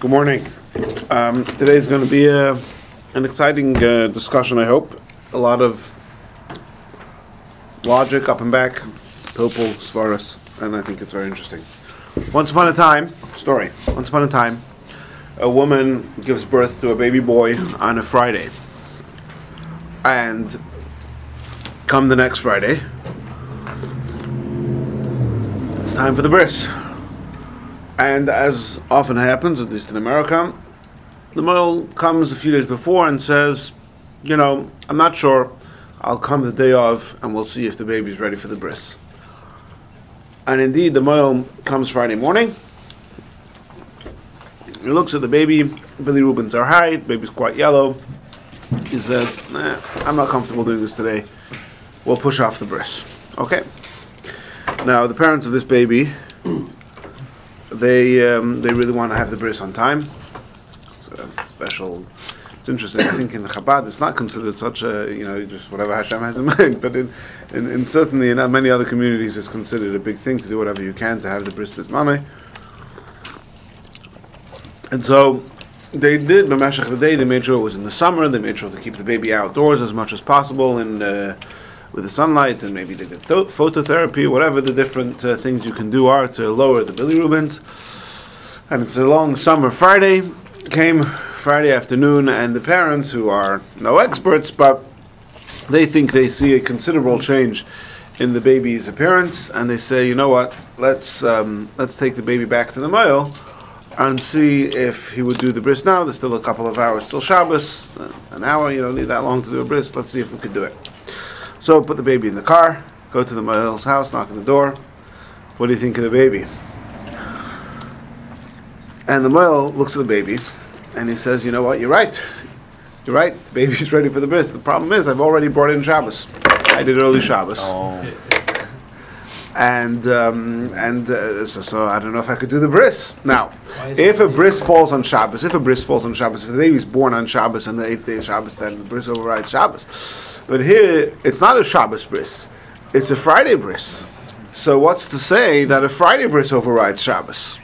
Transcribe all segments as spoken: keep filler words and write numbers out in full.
Good morning. Um, today is going to be a, an exciting uh, discussion, I hope. A lot of logic up and back, topol, svaras, and I think it's very interesting. Once upon a time, story, once upon a time, a woman gives birth to a baby boy on a Friday. And come the next Friday, it's time for the bris. And as often happens, at least in America, the mohel comes a few days before and says, you know, I'm not sure, I'll come the day of and we'll see if the baby's ready for the bris. And indeed, the mohel comes Friday morning. He looks at the baby, bilirubins are high, the baby's quite yellow. He says, nah, I'm not comfortable doing this today. We'll push off the bris. Okay. Now, the parents of this baby, They um, they really want to have the bris on time. It's a special. It's interesting. I think in Chabad it's not considered such a, you know, just whatever Hashem has in mind. But in, in, in certainly in many other communities it's considered a big thing to do whatever you can to have the bris b'zmanei. And so they did b'mashach the day. They made sure it was in the summer. They made sure to keep the baby outdoors as much as possible and uh, with the sunlight, and maybe they did th- phototherapy, whatever the different uh, things you can do are to lower the bilirubins. And it's a long summer Friday. Came Friday afternoon, and the parents, who are no experts, but they think they see a considerable change in the baby's appearance, and they say, you know what, let's um, let's take the baby back to the mohel and see if he would do the bris now. There's still a couple of hours till Shabbos, an hour, you don't need that long to do a bris. Let's see if we could do it. So put the baby in the car, go to the mohel's house, knock on the door. What do you think of the baby? And the mohel looks at the baby and he says, you know what, you're right. You're right, the baby's ready for the bris. The problem is I've already brought in Shabbos. I did early Shabbos. Oh. And um, and uh, so, so I don't know if I could do the bris. Now, if a bris falls on Shabbos, if a bris falls on Shabbos, if the baby's born on Shabbos and the eighth day of Shabbos, then the bris overrides Shabbos. But here, it's not a Shabbos bris. It's a Friday bris. So what's to say that a Friday bris overrides Shabbos?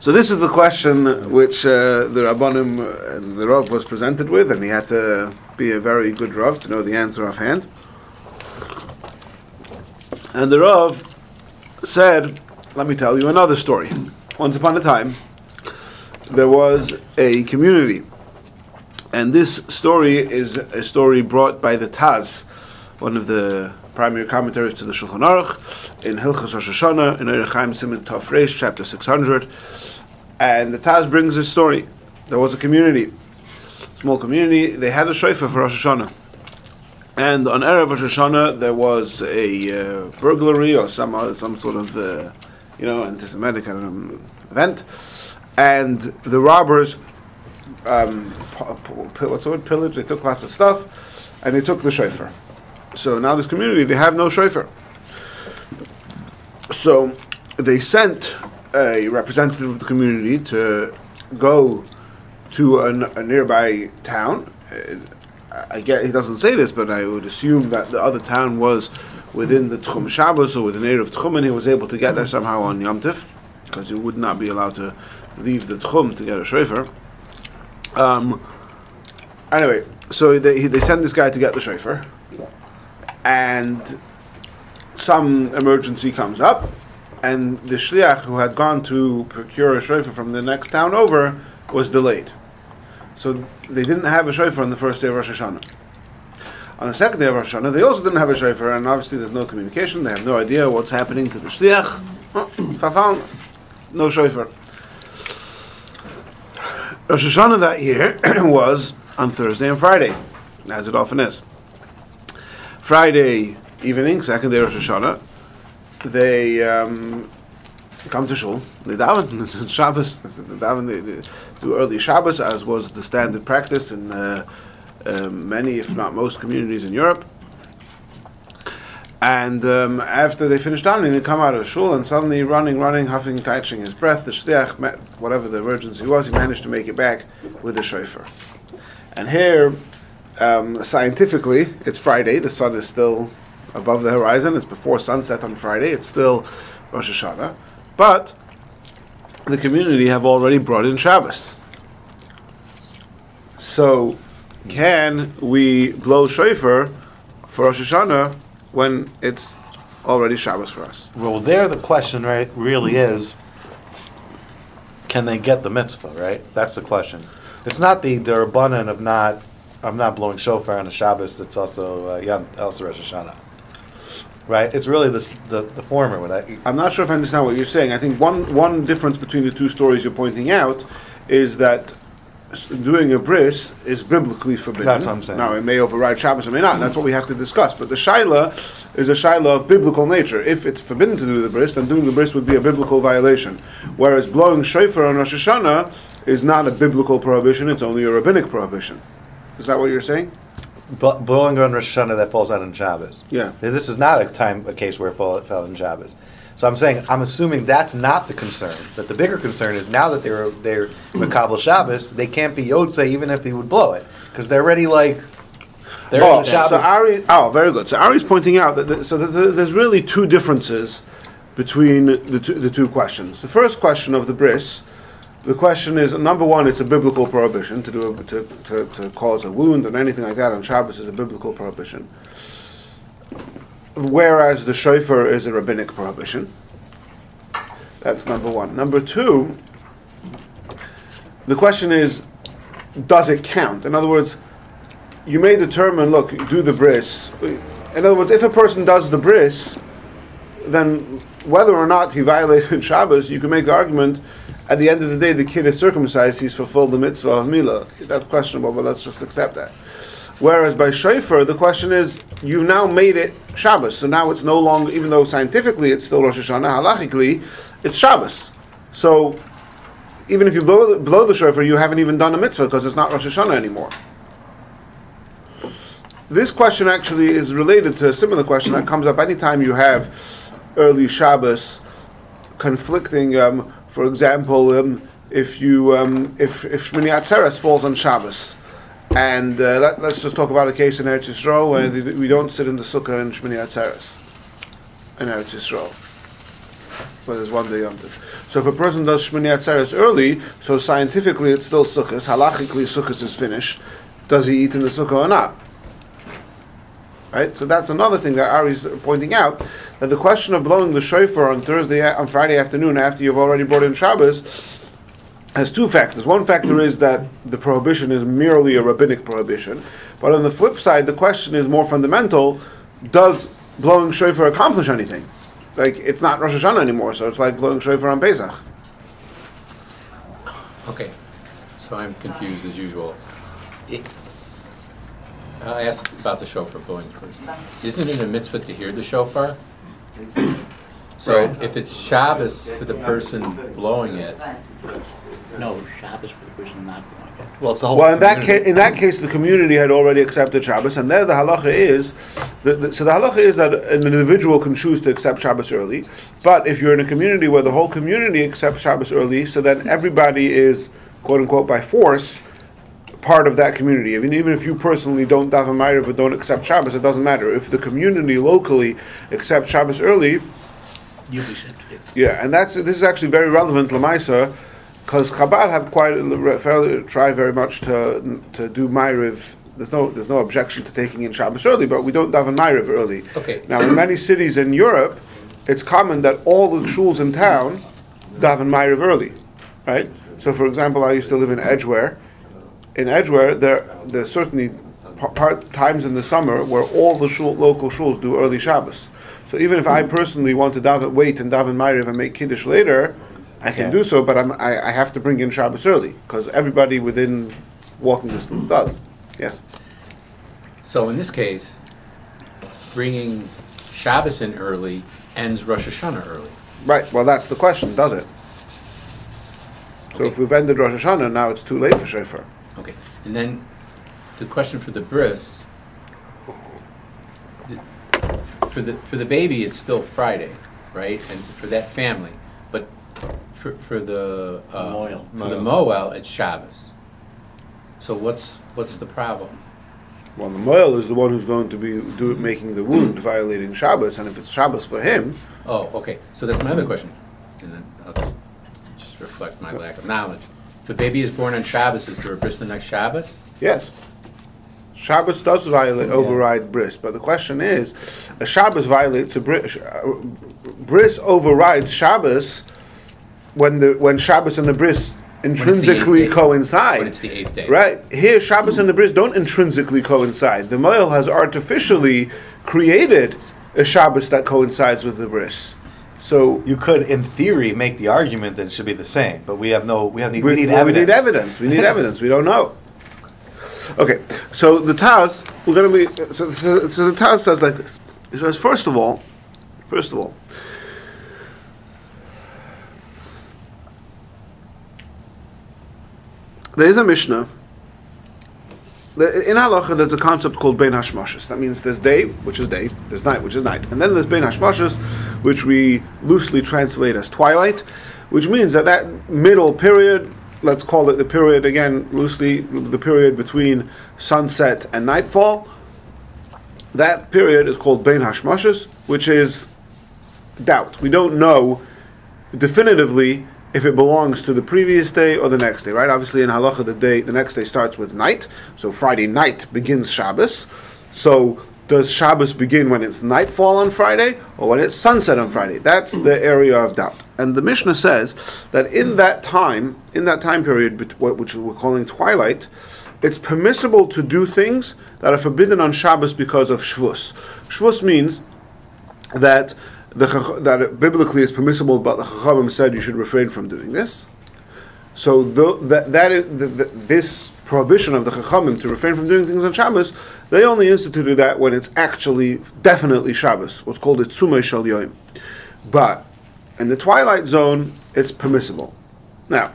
So this is the question which uh, the Rabbanim and the Rav was presented with, and he had to be a very good Rav to know the answer offhand. And the Rav said, let me tell you another story. Once upon a time, there was a community. And this story is a story brought by the Taz, one of the primary commentaries to the Shulchan Aruch, in Hilchos Rosh Hashanah, in Erechaim Siman Tov Reish, chapter six hundred. And the Taz brings this story. There was a community, small community. They had a shofar for Rosh Hashanah. And on Erev Rosh Hashanah, there was a uh, burglary or some other, some sort of, uh, you know, anti-Semitic I don't know, event. And the robbers... Um, what's the word? Pillage. They took lots of stuff, and they took the shofar. So now this community, they have no shofar. So they sent a representative of the community to go to a, n- a nearby town. Uh, I get he doesn't say this, but I would assume that the other town was within the Tchum Shabbos or within the area of Tchum, and he was able to get there somehow on Yom Tif, because he would not be allowed to leave the Tchum to get a shofar. Um, anyway, so they they send this guy to get the shofar, and some emergency comes up, and the shliach who had gone to procure a shofar from the next town over was delayed. So they didn't have a shofar on the first day of Rosh Hashanah. On the second day of Rosh Hashanah, they also didn't have a shofar, and obviously there's no communication. They have no idea what's happening to the shliach. No shofar. Rosh Hashanah that year was on Thursday and Friday, as it often is. Friday evening, second day of Rosh Hashanah, they um, come to shul, they daven, it's Shabbos, they daven, they, they do early Shabbos, as was the standard practice in uh, uh, many, if not most, communities in Europe. And um, after they finished davening, they come out of shul, and suddenly running, running, huffing, catching his breath, the shliach, met, whatever the emergency was, he managed to make it back with the shofar. And here, um, scientifically, it's Friday. The sun is still above the horizon. It's before sunset on Friday. It's still Rosh Hashanah. But the community have already brought in Shabbos. So can we blow shofar for Rosh Hashanah when it's already Shabbos for us? Well, there the question right really is, can they get the mitzvah, right? That's the question. It's not the derabbanan of not, I'm not blowing shofar on a Shabbos, it's also, uh, Yom, also Rosh Hashanah. Right? It's really this, the, the former. What I, I'm not sure if I understand what you're saying. I think one, one difference between the two stories you're pointing out is that doing a bris is biblically forbidden. That's what I'm saying. Now, it may override Shabbos, it may not. That's what we have to discuss. But the shaila is a shaila of biblical nature. If it's forbidden to do the bris, then doing the bris would be a biblical violation. Whereas blowing shofar on Rosh Hashanah is not a biblical prohibition, it's only a rabbinic prohibition. Is that what you're saying? B- blowing on Rosh Hashanah that falls out on Shabbos. Yeah. This is not a time, a case where it fall, fell on Shabbos. So I'm saying, I'm assuming that's not the concern. That the bigger concern is now that they're they're Makabel Shabbos, they can't be Yotzei even if he would blow it, because they're already like. They're oh, the Shabbos. So Ari, oh, very good. So Ari's pointing out that the, so the, the, there's really two differences between the two, the two questions. The first question of the bris. The question is, number one, it's a biblical prohibition to do a, to, to, to cause a wound and anything like that on Shabbos is a biblical prohibition, whereas the shofar is a rabbinic prohibition. That's number one. Number two, the question is, does it count? In other words, you may determine, look, do the bris. In other words, if a person does the bris, then whether or not he violated Shabbos, you can make the argument, at the end of the day, the kid is circumcised, he's fulfilled the mitzvah of Mila. That's questionable, but let's just accept that. Whereas by shofar, the question is, you've now made it Shabbos, so now it's no longer, even though scientifically it's still Rosh Hashanah, halachically, it's Shabbos. So, even if you blow the, blow the shofar, you haven't even done a mitzvah, because it's not Rosh Hashanah anymore. This question actually is related to a similar question that comes up anytime you have early Shabbos conflicting. Um, For example, um, if you um, if if Shmini Atzeres falls on Shabbos, and uh, that, let's just talk about a case in Eretz Yisrael where mm. we don't sit in the sukkah in Shmini Atzeres in Eretz Yisrael, but there's one day Yom Tov. So if a person does Shmini Atzeres early, so scientifically it's still sukkahs, halachically sukkahs is finished. Does he eat in the sukkah or not? Right. So that's another thing that Ari's pointing out, that the question of blowing the shofar on Thursday, on Friday afternoon after you've already brought in Shabbos, has two factors. One factor is that the prohibition is merely a rabbinic prohibition, but on the flip side, the question is more fundamental: does blowing shofar accomplish anything? Like, it's not Rosh Hashanah anymore, so it's like blowing shofar on Pesach. Okay, so I'm confused as usual. It- I'll ask about the shofar blowing first. Isn't it a mitzvah to hear the shofar? So right. If it's Shabbos for the person blowing it, no Shabbos for the person not blowing it. Well, it's the whole. Well, in that case, in that case, the community had already accepted Shabbos, and there the halacha is, the, the, so the halacha is that an individual can choose to accept Shabbos early, but if you're in a community where the whole community accepts Shabbos early, so then everybody is quote unquote by force part of that community. I mean, even if you personally don't daven Maariv but don't accept Shabbos, it doesn't matter. If the community locally accepts Shabbos early, you'll be sent. Yeah, and that's this is actually very relevant Lamaisa, because Chabad have quite a, fairly try very much to to do Maariv. There's no there's no objection to taking in Shabbos early, but we don't daven Maariv early. Okay. Now, in many cities in Europe, it's common that all the shuls in town daven Maariv early, right? So, for example, I used to live in Edgware. In Edgware, there there's certainly part, part times in the summer where all the shul, local shuls do early Shabbos. So even if I personally want to daven, wait and daven Maariv and make Kiddush later, I can yeah. do so, but I'm, I, I have to bring in Shabbos early, because everybody within walking distance does. Yes? So in this case, bringing Shabbos in early ends Rosh Hashanah early. Right, well that's the question, does it? So okay. If we've ended Rosh Hashanah, now it's too late for shofar. Okay, and then the question for the bris, the, for the for the baby, it's still Friday, right? And for that family, but for for the uh, mohel. for mohel. the mohel, it's Shabbos. So what's what's the problem? Well, the mohel is the one who's going to be do, making the wound, violating Shabbos, and if it's Shabbos for him. Oh, okay. So that's my other question, and then I'll just just refer. reflect my lack of knowledge. If a baby is born on Shabbos, is there a bris the next Shabbos? Yes. Shabbos does violate, override yeah. bris, but the question is, a Shabbos violates a bris. Bris overrides Shabbos when the when Shabbos and the bris intrinsically when the coincide. When it's the eighth day, right? Here, Shabbos mm. and the bris don't intrinsically coincide. The mohel has artificially created a Shabbos that coincides with the bris. So you could, in theory, make the argument that it should be the same, but we have no, we have, we, we need well, evidence. We need evidence. We need evidence. We don't know. Okay, so the Taz, we're going to be, so, so, so the Taz says like this. He says, first of all, first of all, there is a Mishnah. In Halacha, there's a concept called Bein Hashmashos. That means there's day, which is day, there's night, which is night. And then there's Bein Hashmashos, which we loosely translate as twilight, which means that that middle period, let's call it the period, again, loosely, the period between sunset and nightfall, that period is called Bein Hashmashos, which is doubt. We don't know definitively if it belongs to the previous day or the next day, right? Obviously, in halacha, the day, the next day starts with night. So Friday night begins Shabbos. So does Shabbos begin when it's nightfall on Friday or when it's sunset on Friday? That's the area of doubt. And the Mishnah says that in that time, in that time period, which we're calling twilight, it's permissible to do things that are forbidden on Shabbos because of Shvus. Shvus means that The, that it biblically is permissible, but the Chachamim said you should refrain from doing this. So the, that, that is, the, the, this prohibition of the Chachamim to refrain from doing things on Shabbos, they only instituted that when it's actually definitely Shabbos, what's called it Tzumei Shel Yoim. But in the twilight zone, it's permissible. Now,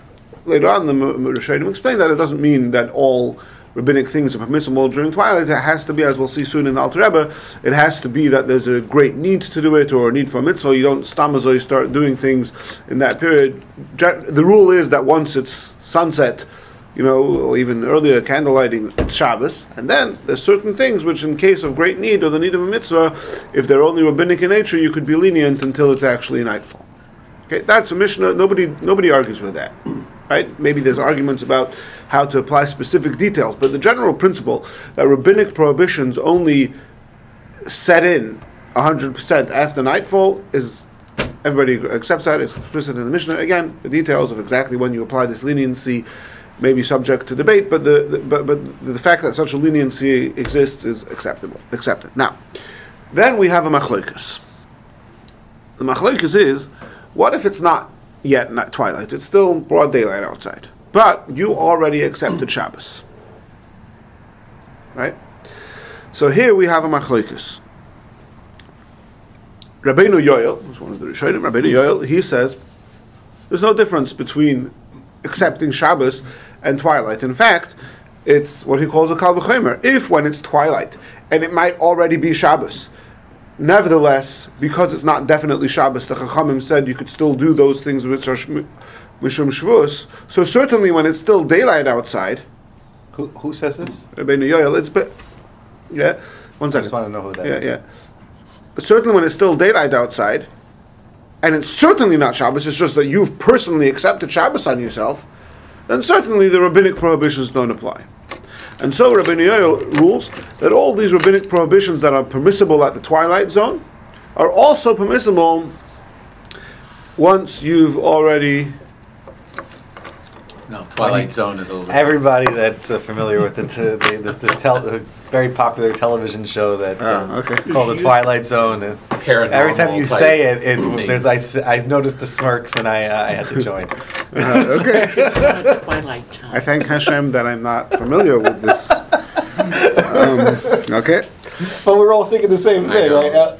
later on, the Rishonim explained that it doesn't mean that all rabbinic things are permissible during twilight. It has to be, as we'll see soon in the Alter Rebbe, it has to be that there's a great need to do it or a need for a mitzvah. You don't stamazoi start doing things in that period. The rule is that once it's sunset, you know, or even earlier candle lighting, it's Shabbos. And then there's certain things which, in case of great need or the need of a mitzvah, if they're only rabbinic in nature, you could be lenient until it's actually nightfall. Okay, that's a Mishnah. Nobody, nobody argues with that. Right? Maybe there's arguments about how to apply specific details, but the general principle that rabbinic prohibitions only set in one hundred percent after nightfall is, everybody accepts that, it's explicit in the Mishnah. Again, the details of exactly when you apply this leniency may be subject to debate, but the, the but, but the fact that such a leniency exists is acceptable, accepted. Now, then we have a machleikus. The machleikus is, what if it's not yet not twilight, it's still broad daylight outside, but you already accepted Shabbos, right? So here we have a machleikus. Rabbeinu Yoel, who's one of the Rishonim, Rabbeinu Yoel, he says there's no difference between accepting Shabbos and twilight. In fact, it's what he calls a kal v'chomer. If when it's twilight, and it might already be Shabbos, nevertheless, because it's not definitely Shabbos, the Chachamim said you could still do those things which are Mishum Shvus. So certainly when it's still daylight outside... Who, who says this? Rabbeinu Yoel. It's... Be, yeah? One second. I just want to know who that yeah, is. Yeah. But certainly when it's still daylight outside, and it's certainly not Shabbos, it's just that you've personally accepted Shabbos on yourself, then certainly the rabbinic prohibitions don't apply. And so Rabbeinu Yoel rules that all these rabbinic prohibitions that are permissible at the twilight zone are also permissible once you've already... No, twilight zone is a little... Everybody that's uh, familiar with the, t- the, the, the, tel- the very popular television show that um, oh, okay. called The Twilight Zone. Paranormal Every time you say it, it's, there's I, I noticed the smirks and I, uh, I had to join. Uh, okay. Twilight time. I thank Hashem that I'm not familiar with this. Um, okay. But we're all thinking the same thing, right? Uh,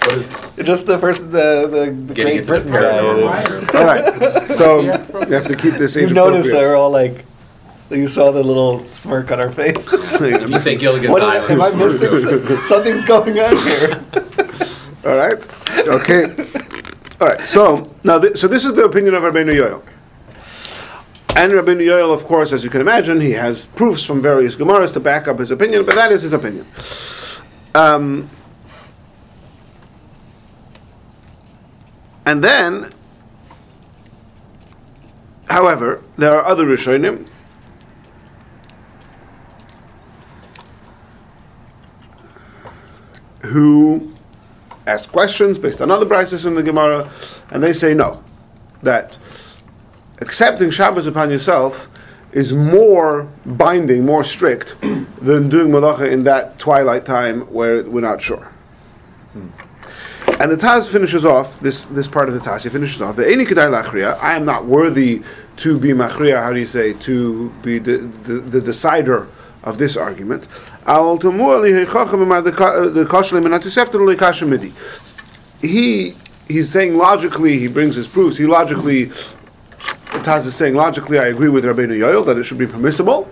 just the person, the the, the Great Britain guy. All right. So you have to keep this. You notice they're all like, you saw the little smirk on our face. You say Gilligan's Island. Am I missing something? Something's going on here. All right. Okay. All right. So now, th- so this is the opinion of Rabbeinu Yoel. And Rabbeinu Yoel, of course, as you can imagine, he has proofs from various Gemaras to back up his opinion, but that is his opinion. Um, and then However, there are other Rishonim who ask questions based on other brises in the Gemara, and they say no, that accepting Shabbos upon yourself is more binding, more strict than doing malacha in that twilight time where we're not sure. Hmm. And the Taz finishes off, this this part of the Taz, he finishes off, I am not worthy to be machriya, how do you say, to be the, the, the decider of this argument. He, he's saying logically, he brings his proofs, he logically, Taz is saying logically, I agree with Rabbeinu Yoel that it should be permissible,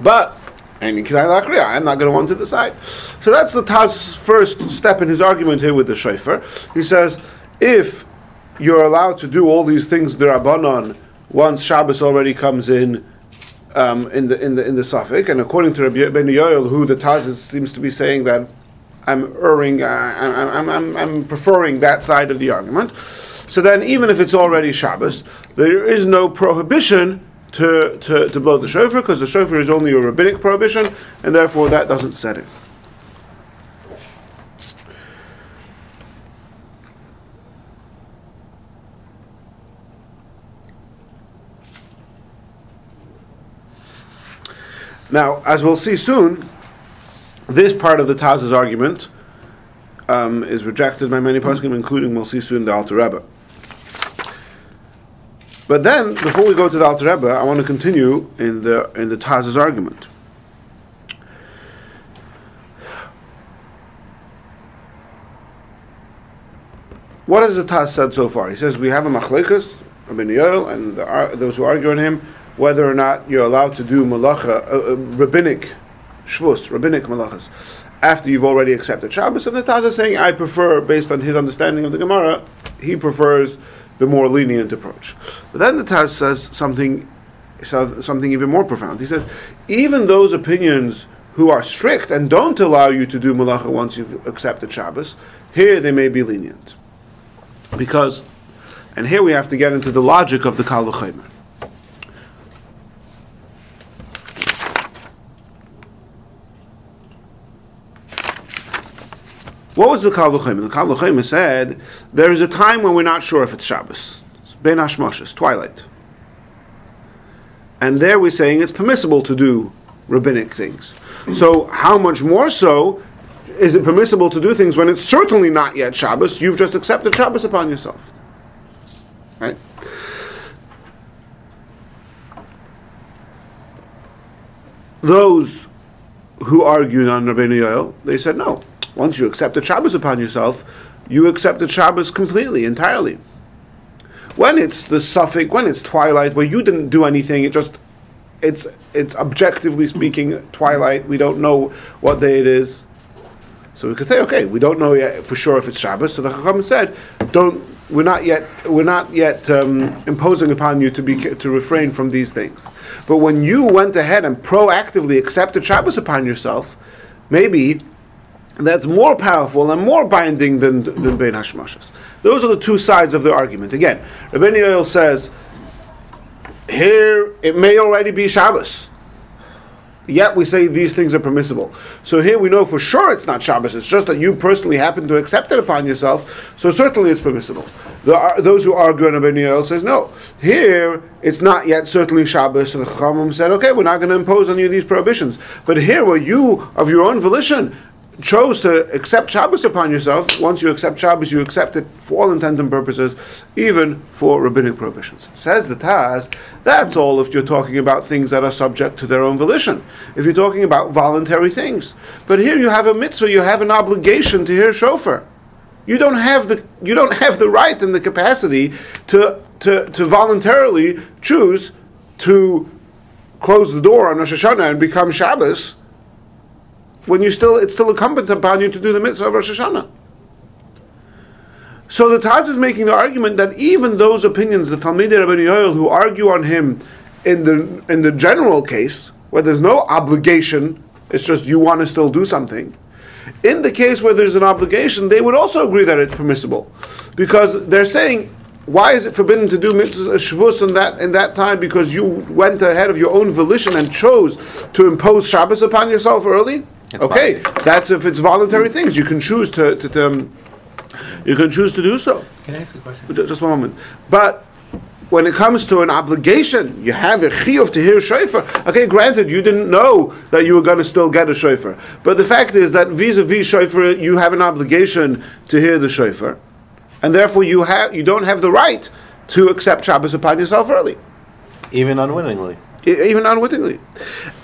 but and I'm not going to want to decide. So that's the Taz's first step in his argument here with the shofar. He says, if you're allowed to do all these things d'Rabbanan once Shabbos already comes in um, in the in the in the suffix, and according to Rabbeinu Yoel, who the Taz is, seems to be saying that I'm erring, I, I'm I'm I'm preferring that side of the argument. So then, even if it's already Shabbos, there is no prohibition To, to, to blow the shofar, because the shofar is only a rabbinic prohibition, and therefore that doesn't set it. Now, as we'll see soon, this part of the Taz's argument um, is rejected by many poskim, including, we'll see soon, the Alter Rebbe. But then, before we go to the Alter Rebbe, I want to continue in the in the Taz's argument. What has the Taz said so far? He says we have a machleikus, Rabbeinu Yoel, and the, uh, those who argue on him whether or not you're allowed to do malacha, uh, uh, rabbinic shvus, rabbinic malachas, after you've already accepted Shabbos. And the Taz is saying, I prefer, based on his understanding of the Gemara, he prefers the more lenient approach. But then the Taz says something something even more profound. He says, even those opinions who are strict and don't allow you to do malacha once you've accepted Shabbos, here they may be lenient. Because, and here we have to get into the logic of the Kal V'Chomer. What was the Kal V'Chomer? The Kal V'Chomer said, there is a time when we're not sure if it's Shabbos. It's Bein Hashmashos, twilight. And there we're saying it's permissible to do rabbinic things. So how much more so is it permissible to do things when it's certainly not yet Shabbos? You've just accepted Shabbos upon yourself. Right? Those who argued on Rabbeinu Yoel, they said no. Once you accepted Shabbos upon yourself, you accepted Shabbos completely, entirely. When it's the suffix, when it's twilight, where you didn't do anything, it just, it's it's objectively speaking twilight, we don't know what day it is. So we could say, okay, we don't know yet for sure if it's Shabbos, so the Chacham said, don't, we're not yet, we're not yet um, imposing upon you to be to refrain from these things. But when you went ahead and proactively accepted Shabbos upon yourself, maybe that's more powerful and more binding than than Bein Hashmashos. Those are the two sides of the argument. Again, Rabbeinu Yoel says, here it may already be Shabbos, yet we say these things are permissible. So here we know for sure it's not Shabbos, it's just that you personally happen to accept it upon yourself, so certainly it's permissible. There are those who argue, and Rabbeinu Yoel says, no, here it's not yet certainly Shabbos, so the Chachamim said, okay, we're not going to impose on you these prohibitions. But here where you, of your own volition, chose to accept Shabbos upon yourself, once you accept Shabbos, you accept it for all intents and purposes, even for rabbinic prohibitions. Says the Taz, that's all if you're talking about things that are subject to their own volition. If you're talking about voluntary things. But here you have a mitzvah, you have an obligation to hear shofar. You don't have the you don't have the right and the capacity to to, to voluntarily choose to close the door on Rosh Hashanah and become Shabbos, when you still, it's still incumbent upon you to do the mitzvah of Rosh Hashanah. So the Taz is making the argument that even those opinions, the Talmidei Rabbeinu Yoel, who argue on him in the in the general case, where there's no obligation, it's just you want to still do something, in the case where there's an obligation, they would also agree that it's permissible. Because they're saying, Why is it forbidden to do mitzvah shvus in that in that time? Because you went ahead of your own volition and chose to impose Shabbos upon yourself early. It's okay, voluntary. That's if it's voluntary things. You can choose to, to, to um, you can choose to do so. Can I ask a question? Just one moment. But when it comes to an obligation, you have a chiyuv to hear shofar. Okay, granted, you didn't know that you were going to still get a shofar, but the fact is that vis-a-vis shofar, you have an obligation to hear the shofar. And therefore, you have you don't have the right to accept Shabbos upon yourself early, even unwittingly. E- even unwittingly.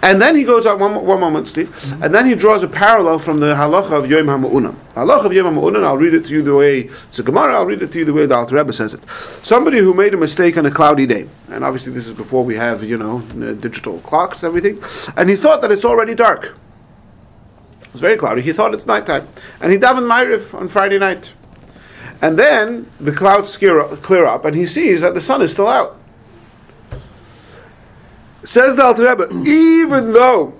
And then he goes on one, one moment, Steve. Mm-hmm. And then he draws a parallel from the halacha of Yom HaMa'unah. Halacha of Yom HaMa'unah. I'll read it to you the way it's a Gemara. I'll read it to you the way the Alter Rebbe says it. Somebody who made a mistake on a cloudy day, and obviously this is before we have you know digital clocks and everything, and he thought that it's already dark. It was very cloudy. He thought it's nighttime, and he davened Maariv on Friday night. And then the clouds clear up, and he sees that the sun is still out. Says the Alter Rebbe, even though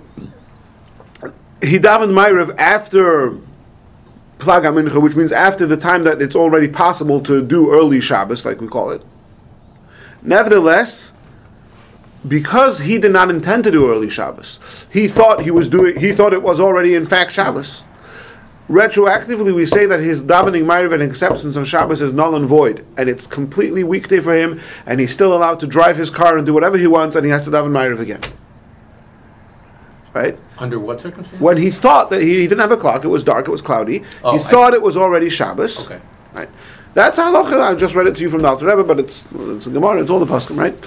he davened Maariv after Plag HaMincha, which means after the time that it's already possible to do early Shabbos, like we call it, nevertheless, because he did not intend to do early Shabbos, he thought he was doing. He thought it was already, in fact, Shabbos. Retroactively, we say that his davening Maariv and acceptance on Shabbos is null and void, and it's completely weekday for him, and he's still allowed to drive his car and do whatever he wants, and he has to daven Maariv again. Right? Under what circumstances? When he thought that he, he didn't have a clock, it was dark, it was cloudy, oh, he I thought see. it was already Shabbos. Okay. Right? That's halacha. I just read it to you from the Alter Rebbe, but it's it's the Gemara, it's all the Paskim, right?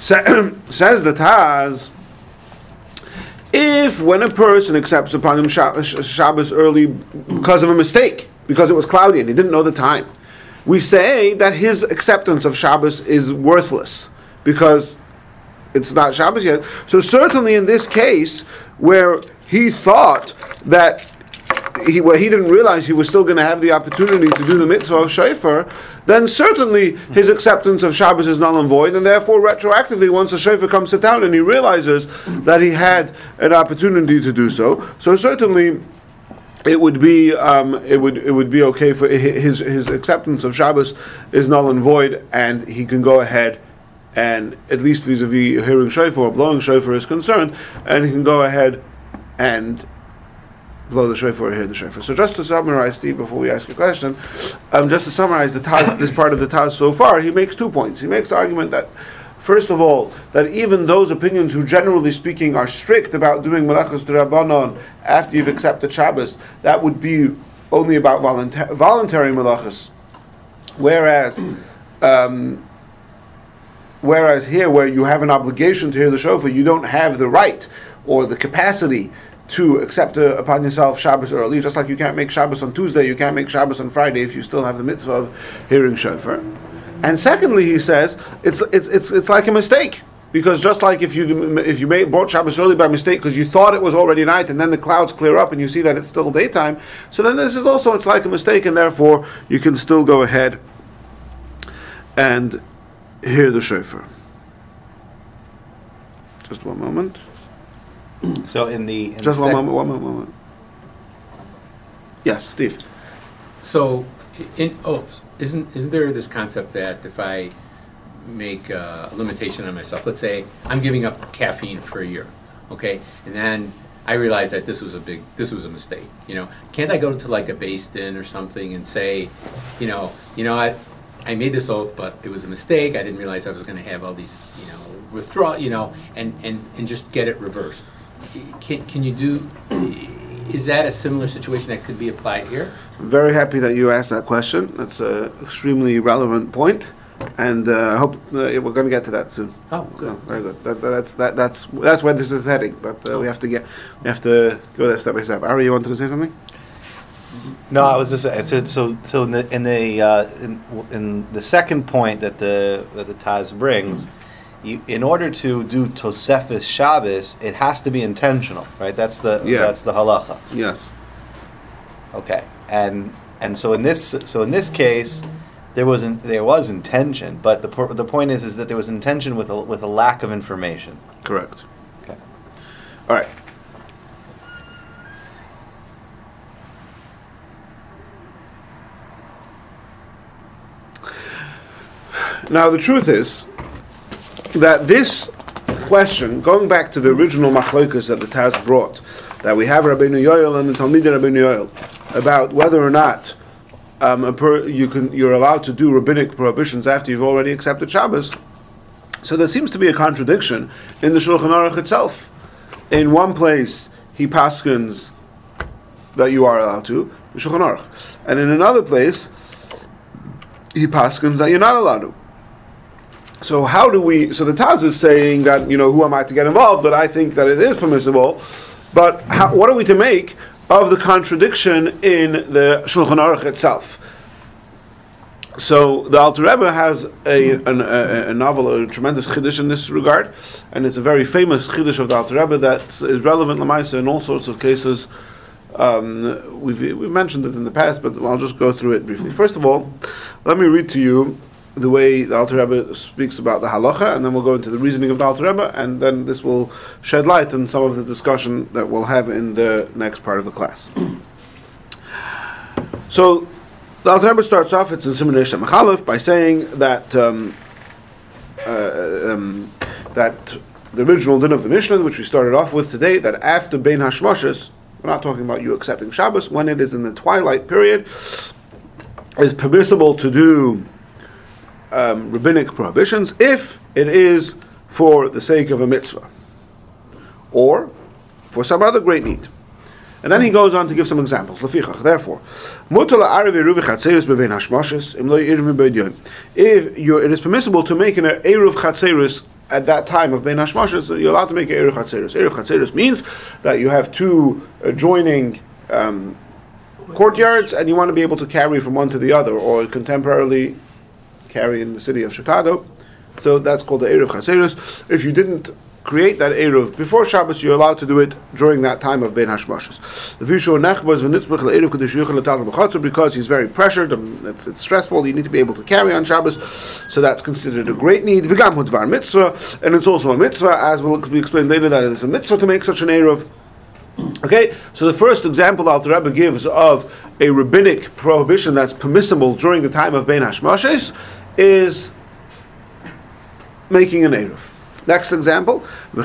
Sa- says the Taz. If when a person accepts upon him Shabbos early because of a mistake, because it was cloudy and he didn't know the time, we say that his acceptance of Shabbos is worthless because it's not Shabbos yet. So certainly in this case, where he thought that he, well, he didn't realize he was still going to have the opportunity to do the mitzvah of shofar, then certainly his acceptance of Shabbos is null and void, and therefore retroactively, once the shofar comes to town and he realizes that he had an opportunity to do so, so certainly it would be um, it would it would be okay for his his acceptance of Shabbos is null and void, and he can go ahead and at least vis-a-vis hearing shofar or blowing shofar is concerned, and he can go ahead and blow the shofar or hear the shofar. So just to summarize, Steve, before we ask a question, um, just to summarize the Taz, this part of the Taz so far, he makes two points. He makes the argument that, first of all, that even those opinions who, generally speaking, are strict about doing melachos d'rabbanon after you've accepted Shabbos, that would be only about volunta- voluntary melachos. Whereas, um, whereas here, where you have an obligation to hear the shofar, you don't have the right or the capacity to accept uh, upon yourself Shabbos early, just like you can't make Shabbos on Tuesday, you can't make Shabbos on Friday if you still have the mitzvah of hearing shofar. And secondly, he says it's it's it's it's like a mistake, because just like if you if you made, brought Shabbos early by mistake because you thought it was already night, and then the clouds clear up and you see that it's still daytime, so then this is also it's like a mistake, and therefore you can still go ahead and hear the shofar. Just one moment. So in the in just the one moment, one moment, one moment. Yes, Steve. So, in oaths, isn't isn't there this concept that if I make a limitation on myself, let's say I'm giving up caffeine for a year, okay, and then I realize that this was a big, this was a mistake. You know, can't I go to like a bais din or something and say, you know, you know, I I made this oath, but it was a mistake. I didn't realize I was going to have all these, you know, withdraw, you know, and and and just get it reversed. Can, can you do, is that a similar situation that could be applied here? I'm very happy that you asked that question. That's an extremely relevant point, and uh, I hope uh, we're going to get to that soon. Oh, good. Oh, very good. That, that's that, that's that's where this is heading, but uh, oh. we have to get we have to go there step by step. Ari, you wanted to say something? No, I was just so so, so in the in the uh, in, in the second point that the that the Taz brings. Mm-hmm. You, in order to do Tosefes Shabbos, it has to be intentional, right? That's the yeah. that's the halacha. Yes. Okay, and and so in this so in this case, there wasn't there was intention, but the po- the point is is that there was intention with a, with a lack of information. Correct. Okay. All right. Now the truth is that this question, going back to the original machleikus that the Taz brought, that we have Rabbeinu Yoel and the Talmid Rabbeinu Yoel, about whether or not um, a per, you can, you're allowed to do rabbinic prohibitions after you've already accepted Shabbos. So there seems to be a contradiction in the Shulchan Aruch itself. In one place, he paskins that you are allowed to, the Shulchan Aruch. And in another place, he paskins that you're not allowed to. So how do we, so the Taz is saying that, you know, who am I to get involved, but I think that it is permissible. But how, what are we to make of the contradiction in the Shulchan Aruch itself? So the Alter Rebbe has a, an, a, a novel, a tremendous chiddush in this regard, and it's a very famous chiddush of the Alter Rebbe that is relevant l'maisa in all sorts of cases. Um, we've, we've mentioned it in the past, but I'll just go through it briefly. First of all, let me read to you the way the Alter Rebbe speaks about the halacha, and then we'll go into the reasoning of the Alter Rebbe, and then this will shed light on some of the discussion that we'll have in the next part of the class. So, the Alter Rebbe starts off, it's in Siman Reish Samech Aleph, by saying that um, uh, um, that the original din of the Mishnah, which we started off with today, that after Bein Hashmashos, we're not talking about you accepting Shabbos, when it is in the twilight period, is permissible to do Um, rabbinic prohibitions if it is for the sake of a mitzvah or for some other great need. And then he goes on to give some examples. Therefore, if you're, it is permissible to make an eruv chatzeres at that time of Bein Hashmashos, you're allowed to make an eruv chatzeres. Eruv chatzeres means that you have two adjoining um, courtyards and you want to be able to carry from one to the other, or contemporarily carry in the city of Chicago. So that's called the Eruv Chatzeros. If you didn't create that Eruv before Shabbos, you're allowed to do it during that time of Bein Hashmashos. Because he's very pressured, and it's, it's stressful, you need to be able to carry on Shabbos, so that's considered a great need. And it's also a mitzvah, as will be explained later, that it's a mitzvah to make such an Eruv. Okay, so the first example Alter Rebbe gives of a rabbinic prohibition that's permissible during the time of Bein Hashmashos is making an Eruv. Next example, um,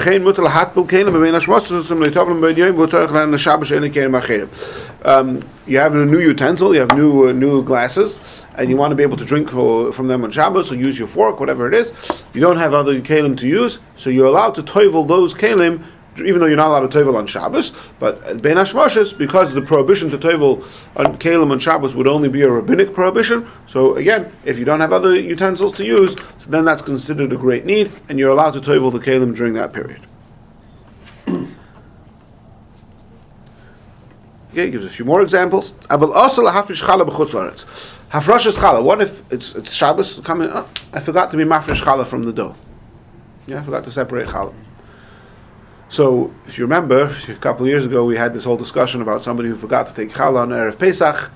you have a new utensil, you have new uh, new glasses, and you want to be able to drink for, from them on Shabbos, or use your fork, whatever it is. You don't have other kelim to use, so you're allowed to toivel those kelim, even though you're not allowed to toivel on Shabbos. But at Bein Hashmashos, because the prohibition to toivel on Kalim on Shabbos would only be a rabbinic prohibition, so again, if you don't have other utensils to use, so then that's considered a great need, and you're allowed to toivel the Kalim during that period. Okay, he gives a few more examples. Hafrashas challah. What if it's, it's Shabbos coming? Oh, I forgot to be mafresh challah from the dough. Yeah, I forgot to separate challah. So, if you remember, a couple of years ago we had this whole discussion about somebody who forgot to take challah on Erev Pesach,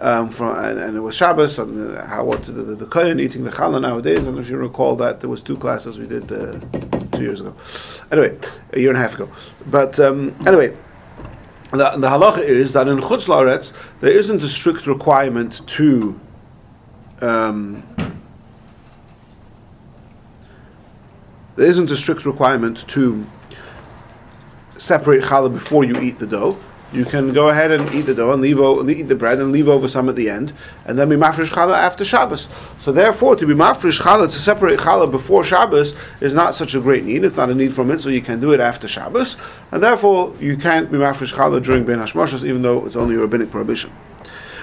um, from, and, and it was Shabbos, and the, how what the, the, the kohen eating the challah nowadays, and if you recall that, there was two classes we did uh, two years ago. Anyway, a year and a half ago. But, um, anyway, the, the halacha is that in Chutz La'aretz, there isn't a strict requirement to Um, there isn't a strict requirement to separate challah before you eat the dough. You can go ahead and eat the dough and leave o- eat the bread and leave over some at the end, and then be mafresh challah after Shabbos. So therefore, to be mafresh challah, to separate challah before Shabbos, is not such a great need. It's not a need from it, so you can do it after Shabbos, and therefore you can't be mafresh challah during Bein Hashmashos, even though it's only a rabbinic prohibition.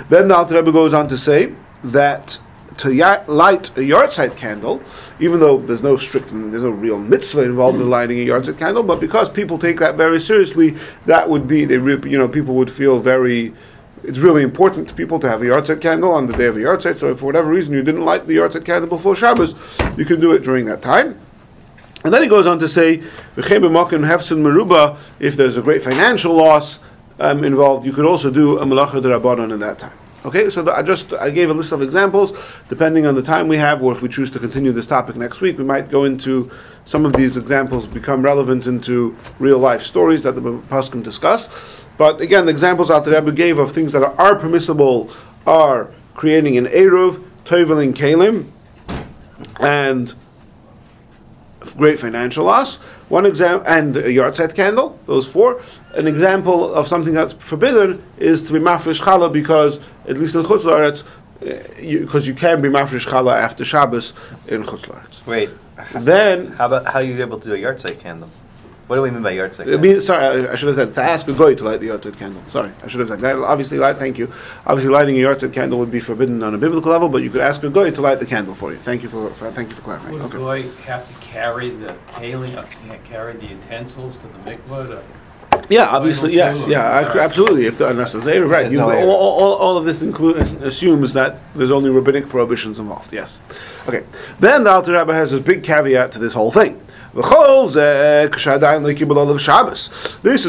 Then the Alter Rebbe goes on to say that to ya- light a yahrzeit candle, even though there's no strict, there's no real mitzvah involved in lighting a yahrzeit candle, but because people take that very seriously, that would be, they re- you know, people would feel very, it's really important to people to have a yahrzeit candle on the day of a yahrzeit, so if for whatever reason you didn't light the yahrzeit candle before Shabbos, you can do it during that time. And then he goes on to say, if there's a great financial loss um, involved, you could also do a melacha d'rabbanan in that time. Okay, so the, I just I gave a list of examples. Depending on the time we have, or if we choose to continue this topic next week, we might go into some of these examples, become relevant into real life stories that the Paskim discuss. But again, the examples Alter Rebbe gave of things that are, are permissible are creating an Eruv, toiveling Kalim, and great financial loss. One example, and a yahrzeit candle, those four. An example of something that's forbidden is to be mafresh challah, because at least in Chutz La'aretz, because you, you can be mafresh challah after Shabbos in Chutz La'aretz. Wait, then how about how are you able to do a yahrzeit candle? What do we mean by yahrzeit candle? I mean, sorry, I, I should have said to ask a goy to light the yahrzeit candle. Sorry, I should have said. Obviously, light. Thank you. Obviously, lighting a yahrzeit candle would be forbidden on a biblical level, but you could ask a goy to light the candle for you. Thank you for, for thank you for clarifying. Would okay. Goy have to carry the kalim, carry the utensils to the mikvah? Or? Yeah, obviously, yes, yeah, I, absolutely. If they're necessary, right? You, no all, all, all of this include, assumes that there's only rabbinic prohibitions involved. Yes, okay. Then the Alter Rebbe has this big caveat to this whole thing. This is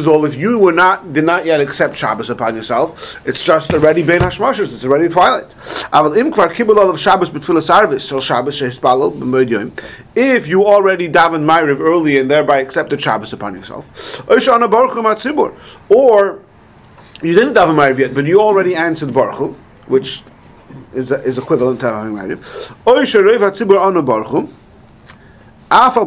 all if you were not did not yet accept Shabbos upon yourself. It's just already Bein Hashmashos. It's already twilight. If you already davened Maariv early and thereby accepted Shabbos upon yourself, or you didn't daven Maariv yet, but you already answered Baruch Hu, which is is equivalent to having Maariv. Or if you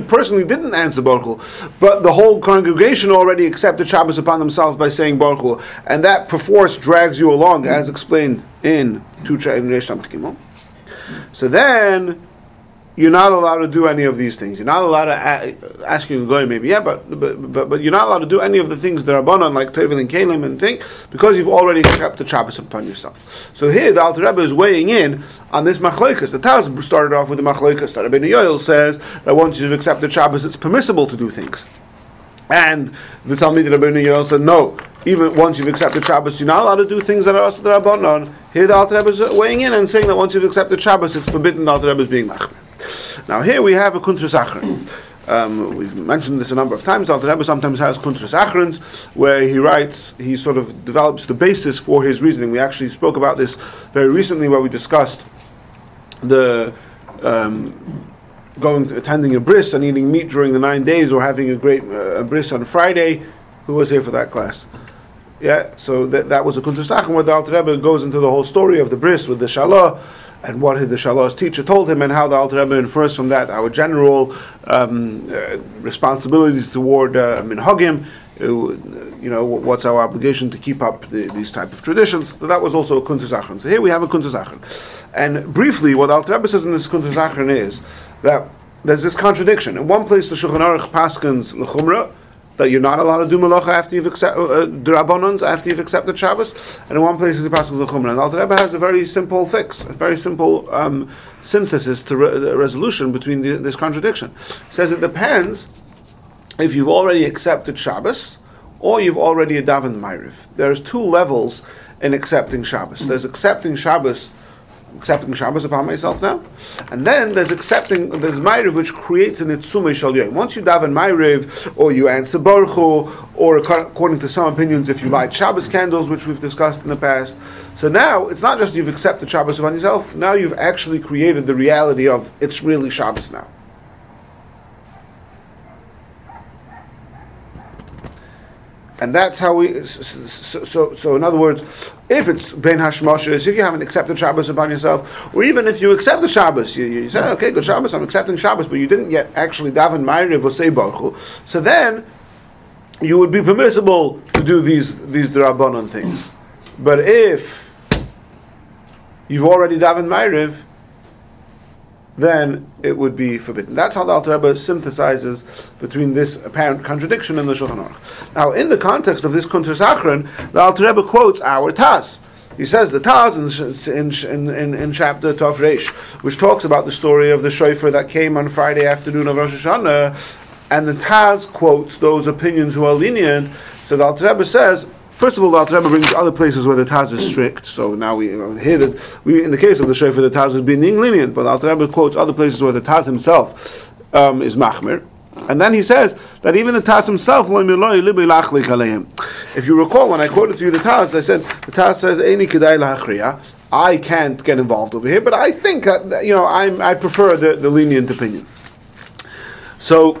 personally didn't answer Baruch Hu, but the whole congregation already accepted Shabbos upon themselves by saying Baruch Hu, and that perforce drags you along, as explained in Tucha. So then, you're not allowed to do any of these things. You're not allowed to a- ask you going maybe, yeah, but, but but but you're not allowed to do any of the things that are banan, like Tevil and Kalim and thing, because you've already accepted Shabbos upon yourself. So here the Alter Rebbe is weighing in on this machleikus. The Taz started off with the machleikus that Rabbeinu Yoel says that once you've accepted Shabbos, it's permissible to do things. And the Talmid Rabbeinu Yoel said, no, even once you've accepted Shabbos, you're not allowed to do things that are also the Rabbanon. Here the Alter Rebbe is weighing in and saying that once you've accepted Shabbos, it's forbidden. The Alter Rebbe is being machmir. Now here we have a Kuntres Acharon. Um, we've mentioned this a number of times. The Alter Rebbe sometimes has Kuntres Acharons, where he writes, he sort of develops the basis for his reasoning. We actually spoke about this very recently, where we discussed the... Um, going to, attending a bris and eating meat during the nine days, or having a great uh, a bris on Friday. Who was here for that class? Yeah, so that that was a Kuntres Acharon, where the Alter Rebbe goes into the whole story of the bris with the shalah, and what the shalah's teacher told him, and how the Alter Rebbe infers from that our general um, uh, responsibilities toward uh, minhagim. Uh, you know, what's our obligation to keep up the, these type of traditions? So that was also a Kuntres Acharon. So here we have a Kuntres Acharon. And briefly, what Alter Rebbe says in this Kuntres Acharon is that there's this contradiction. In one place, the Shulchan Aruch paskins l'chumra, that you're not allowed to do malacha after you've accepted uh, drabbanans after you've accepted Shabbos, and in one place he passes the chumrah. And the Alter Rebbe has a very simple fix, a very simple um, synthesis to re- the resolution between the, this contradiction. He says it depends if you've already accepted Shabbos or you've already davened Maariv. There's two levels in accepting Shabbos. There's accepting Shabbos, accepting Shabbos upon myself now, and then there's accepting, there's Maariv, which creates an itzumei shel yom. Once you daven Maariv, or you answer Baruch Hu, or according to some opinions, if you light Shabbos candles, which we've discussed in the past. So now, it's not just you've accepted Shabbos upon yourself, now you've actually created the reality of, it's really Shabbos now. And that's how we, so, so, so in other words, if it's Bein Hashmashos, if you haven't accepted Shabbos upon yourself, or even if you accept the Shabbos, you, you say, okay, good Shabbos, I'm accepting Shabbos, but you didn't yet actually daven Maariv or say Baruch Hu, so then you would be permissible to do these these D'Rabbanan things. But if you've already davened Maariv, then it would be forbidden. That's how the Alter Rebbe synthesizes between this apparent contradiction and the Shulchan Aruch. Now, in the context of this Kuntres Acharon, the Alter Rebbe quotes our Taz. He says the Taz in, in, in, in chapter Tov Reish, which talks about the story of the shofar that came on Friday afternoon of Rosh Hashanah, and the Taz quotes those opinions who are lenient. So the Alter Rebbe says, first of all, the Alter Rebbe brings other places where the Taz is strict. So now we hear that we, in the case of the shofar, the Taz is being lenient, but the Alter Rebbe quotes other places where the Taz himself um, is machmir, and then he says that even the Taz himself, if you recall, when I quoted to you the Taz, I said the Taz says Eini kedai lahachriya, I can't get involved over here, but I think that, you know, I'm, I prefer the, the lenient opinion. So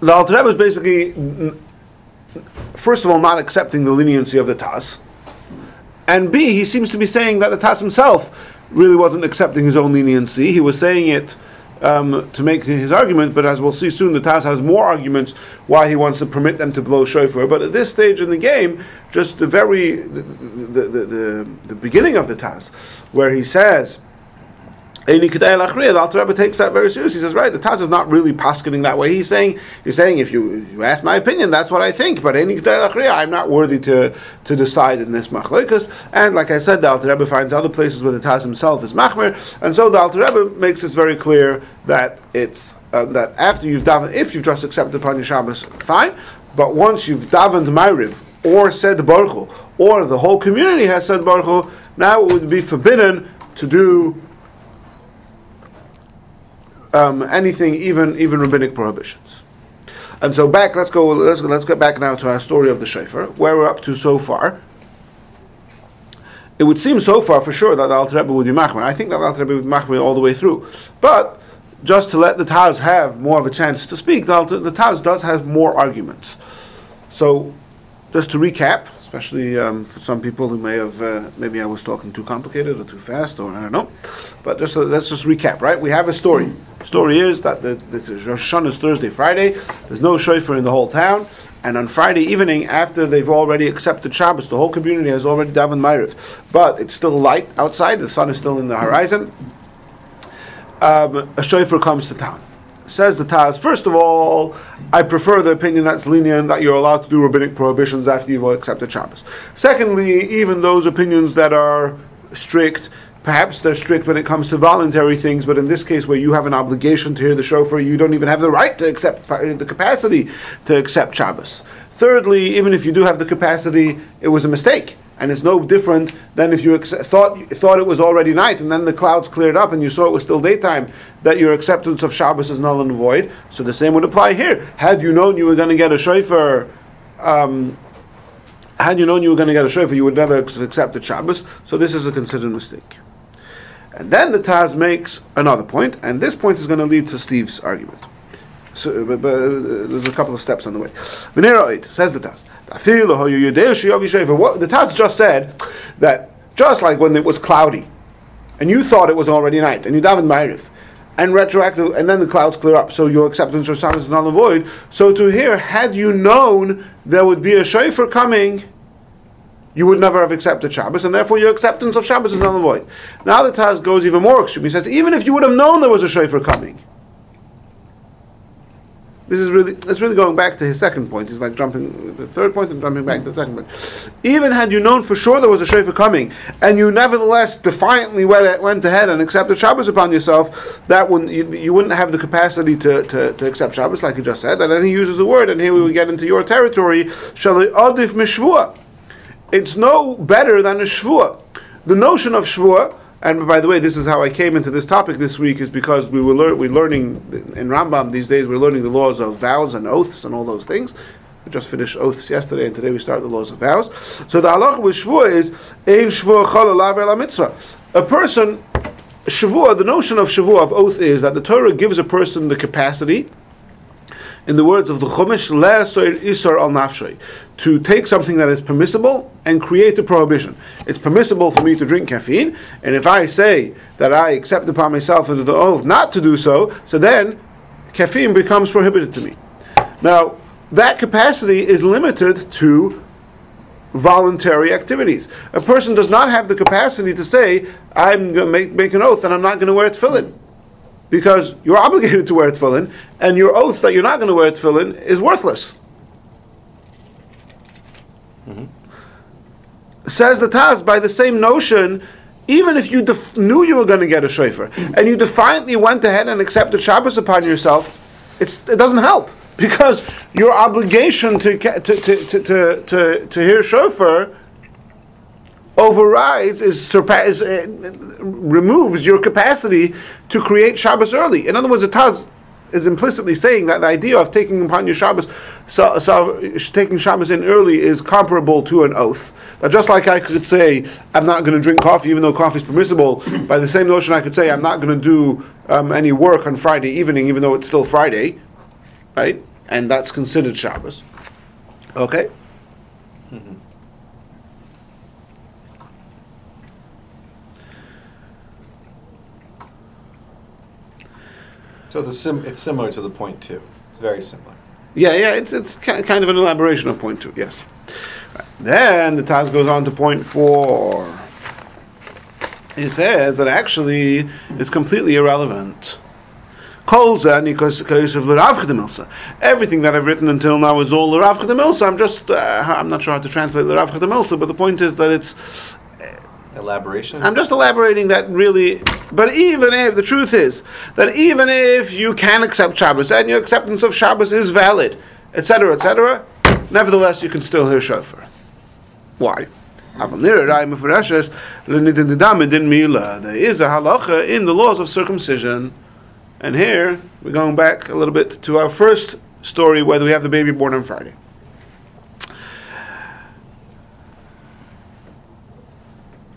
the Alter Rebbe is basically, first of all, not accepting the leniency of the Taz, And B, he seems to be saying that the Taz himself really wasn't accepting his own leniency. He was saying it um, to make his argument, but as we'll see soon, the Taz has more arguments why he wants to permit them to blow shofar. But at this stage in the game, just the very the the, the, the, the beginning of the Taz, where he says, the Alter Rebbe takes that very seriously. He says, right, the Taz is not really paskening that way. He's saying, he's saying, if you, you ask my opinion, that's what I think, but I'm not worthy to, to decide in this machleikus. And like I said, the Alter Rebbe finds other places where the Taz himself is machmer, and so the Alter Rebbe makes this very clear that it's uh, that after you've davened, if you've just accepted upon your Shabbos, fine, but once you've davened Maariv or said Baruch Hu, or the whole community has said Baruch Hu, now it would be forbidden to do Um, anything, even even rabbinic prohibitions. And so back, let's go. Let's go, let's get back now to our story of the shofar, where we're up to so far. It would seem so far for sure that the Alter Rebbe would be machmer. I think that the Alter Rebbe would be machmer all the way through. But just to let the Taz have more of a chance to speak, the, Alter, the Taz does have more arguments. So just to recap, especially um, for some people who may have, uh, maybe I was talking too complicated or too fast, or I don't know. But just uh, let's just recap, right? We have a story. The story is that the, this is Rosh Hashanah is Thursday, Friday. There's no shofar in the whole town. And on Friday evening, after they've already accepted Shabbos, the whole community has already davened Maariv. But it's still light outside. The sun is still in the horizon. Um, a shofar comes to town. Says the Taz, first of all, I prefer the opinion that's lenient, that you're allowed to do rabbinic prohibitions after you've accepted Shabbos. Secondly, even those opinions that are strict, perhaps they're strict when it comes to voluntary things, but in this case where you have an obligation to hear the shofar, you don't even have the right to accept, the capacity to accept Shabbos. Thirdly, even if you do have the capacity, it was a mistake. And it's no different than if you ex- thought thought it was already night and then the clouds cleared up and you saw it was still daytime, that your acceptance of Shabbos is null and void. So the same would apply here. Had you known you were going to get a shofar, um, had you known you were going to get a shofar, you would never have accepted Shabbos. So this is a considered mistake. And then the Taz makes another point, and this point is going to lead to Steve's argument. So, but, but, uh, there's a couple of steps on the way. Venera eight says the Taz. What, the Taz just said that just like when it was cloudy, and you thought it was already night, and you davened Maariv, and retroactive, and then the clouds clear up, so your acceptance of Shabbos is null and void. So to here, had you known there would be a shofar coming, you would never have accepted Shabbos, and therefore your acceptance of Shabbos is null and void. Now the Taz goes even more extreme. He says, even if you would have known there was a shofar coming. This is really, it's really going back to his second point. He's like jumping the third point and jumping back to the second point. Even had you known for sure there was a shofar coming, and you nevertheless defiantly went, went ahead and accepted Shabbos upon yourself, that wouldn't, you, you wouldn't have the capacity to, to, to accept Shabbos, like he just said. And then he uses the word, and here we would get into your territory, Shalei Adif Mishvua. It's no better than a Shvua. The notion of Shvua. And by the way, this is how I came into this topic this week, is because we were lear- we're learning in Rambam these days. We're learning the laws of vows and oaths and all those things. We just finished oaths yesterday, and today we start the laws of vows. So the halacha with shvua is ein shvua chol alav ela mitzvah. A person shvua. The notion of shvua of oath is that the Torah gives a person the capacity, in the words of the Chumash, le'asor isor al nafshay, to take something that is permissible and create a prohibition. It's permissible for me to drink caffeine, and if I say that I accept upon myself under the oath not to do so, so then caffeine becomes prohibited to me. Now, that capacity is limited to voluntary activities. A person does not have the capacity to say, I'm going to make, make an oath and I'm not going to wear tefillin, because you're obligated to wear tefillin, and your oath that you're not going to wear tefillin is worthless. Mm-hmm. Says the Taz, by the same notion, even if you def- knew you were going to get a shofar, and you defiantly went ahead and accepted Shabbos upon yourself, it's, it doesn't help, because your obligation to to to to, to, to, to hear shofar overrides, is, surpa- is uh, removes your capacity to create Shabbos early. In other words, the Taz is implicitly saying that the idea of taking upon your Shabbos, so, so taking Shabbos in early, is comparable to an oath. Now, just like I could say, I'm not going to drink coffee, even though coffee is permissible, by the same notion I could say, I'm not going to do um, any work on Friday evening, even though it's still Friday, right? And that's considered Shabbos. Okay? Mm-hmm. So the sim, it's similar to the point two. It's very similar. Yeah, yeah, it's it's kind of an elaboration of point two, yes. Right. Then the Taz goes on to point four. He says that actually it's completely irrelevant. Everything that I've written until now is all l'Rav Chadamilsa. I'm just, uh, I'm not sure how to translate l'Rav Chadamilsa, but the point is that it's... Elaboration? I'm just elaborating that really... But even if, the truth is, that even if you can accept Shabbos, and your acceptance of Shabbos is valid, etc., et cetera, nevertheless you can still hear shofar. Why? There is a halacha in the laws of circumcision. And here, we're going back a little bit to our first story, whether we have the baby born on Friday.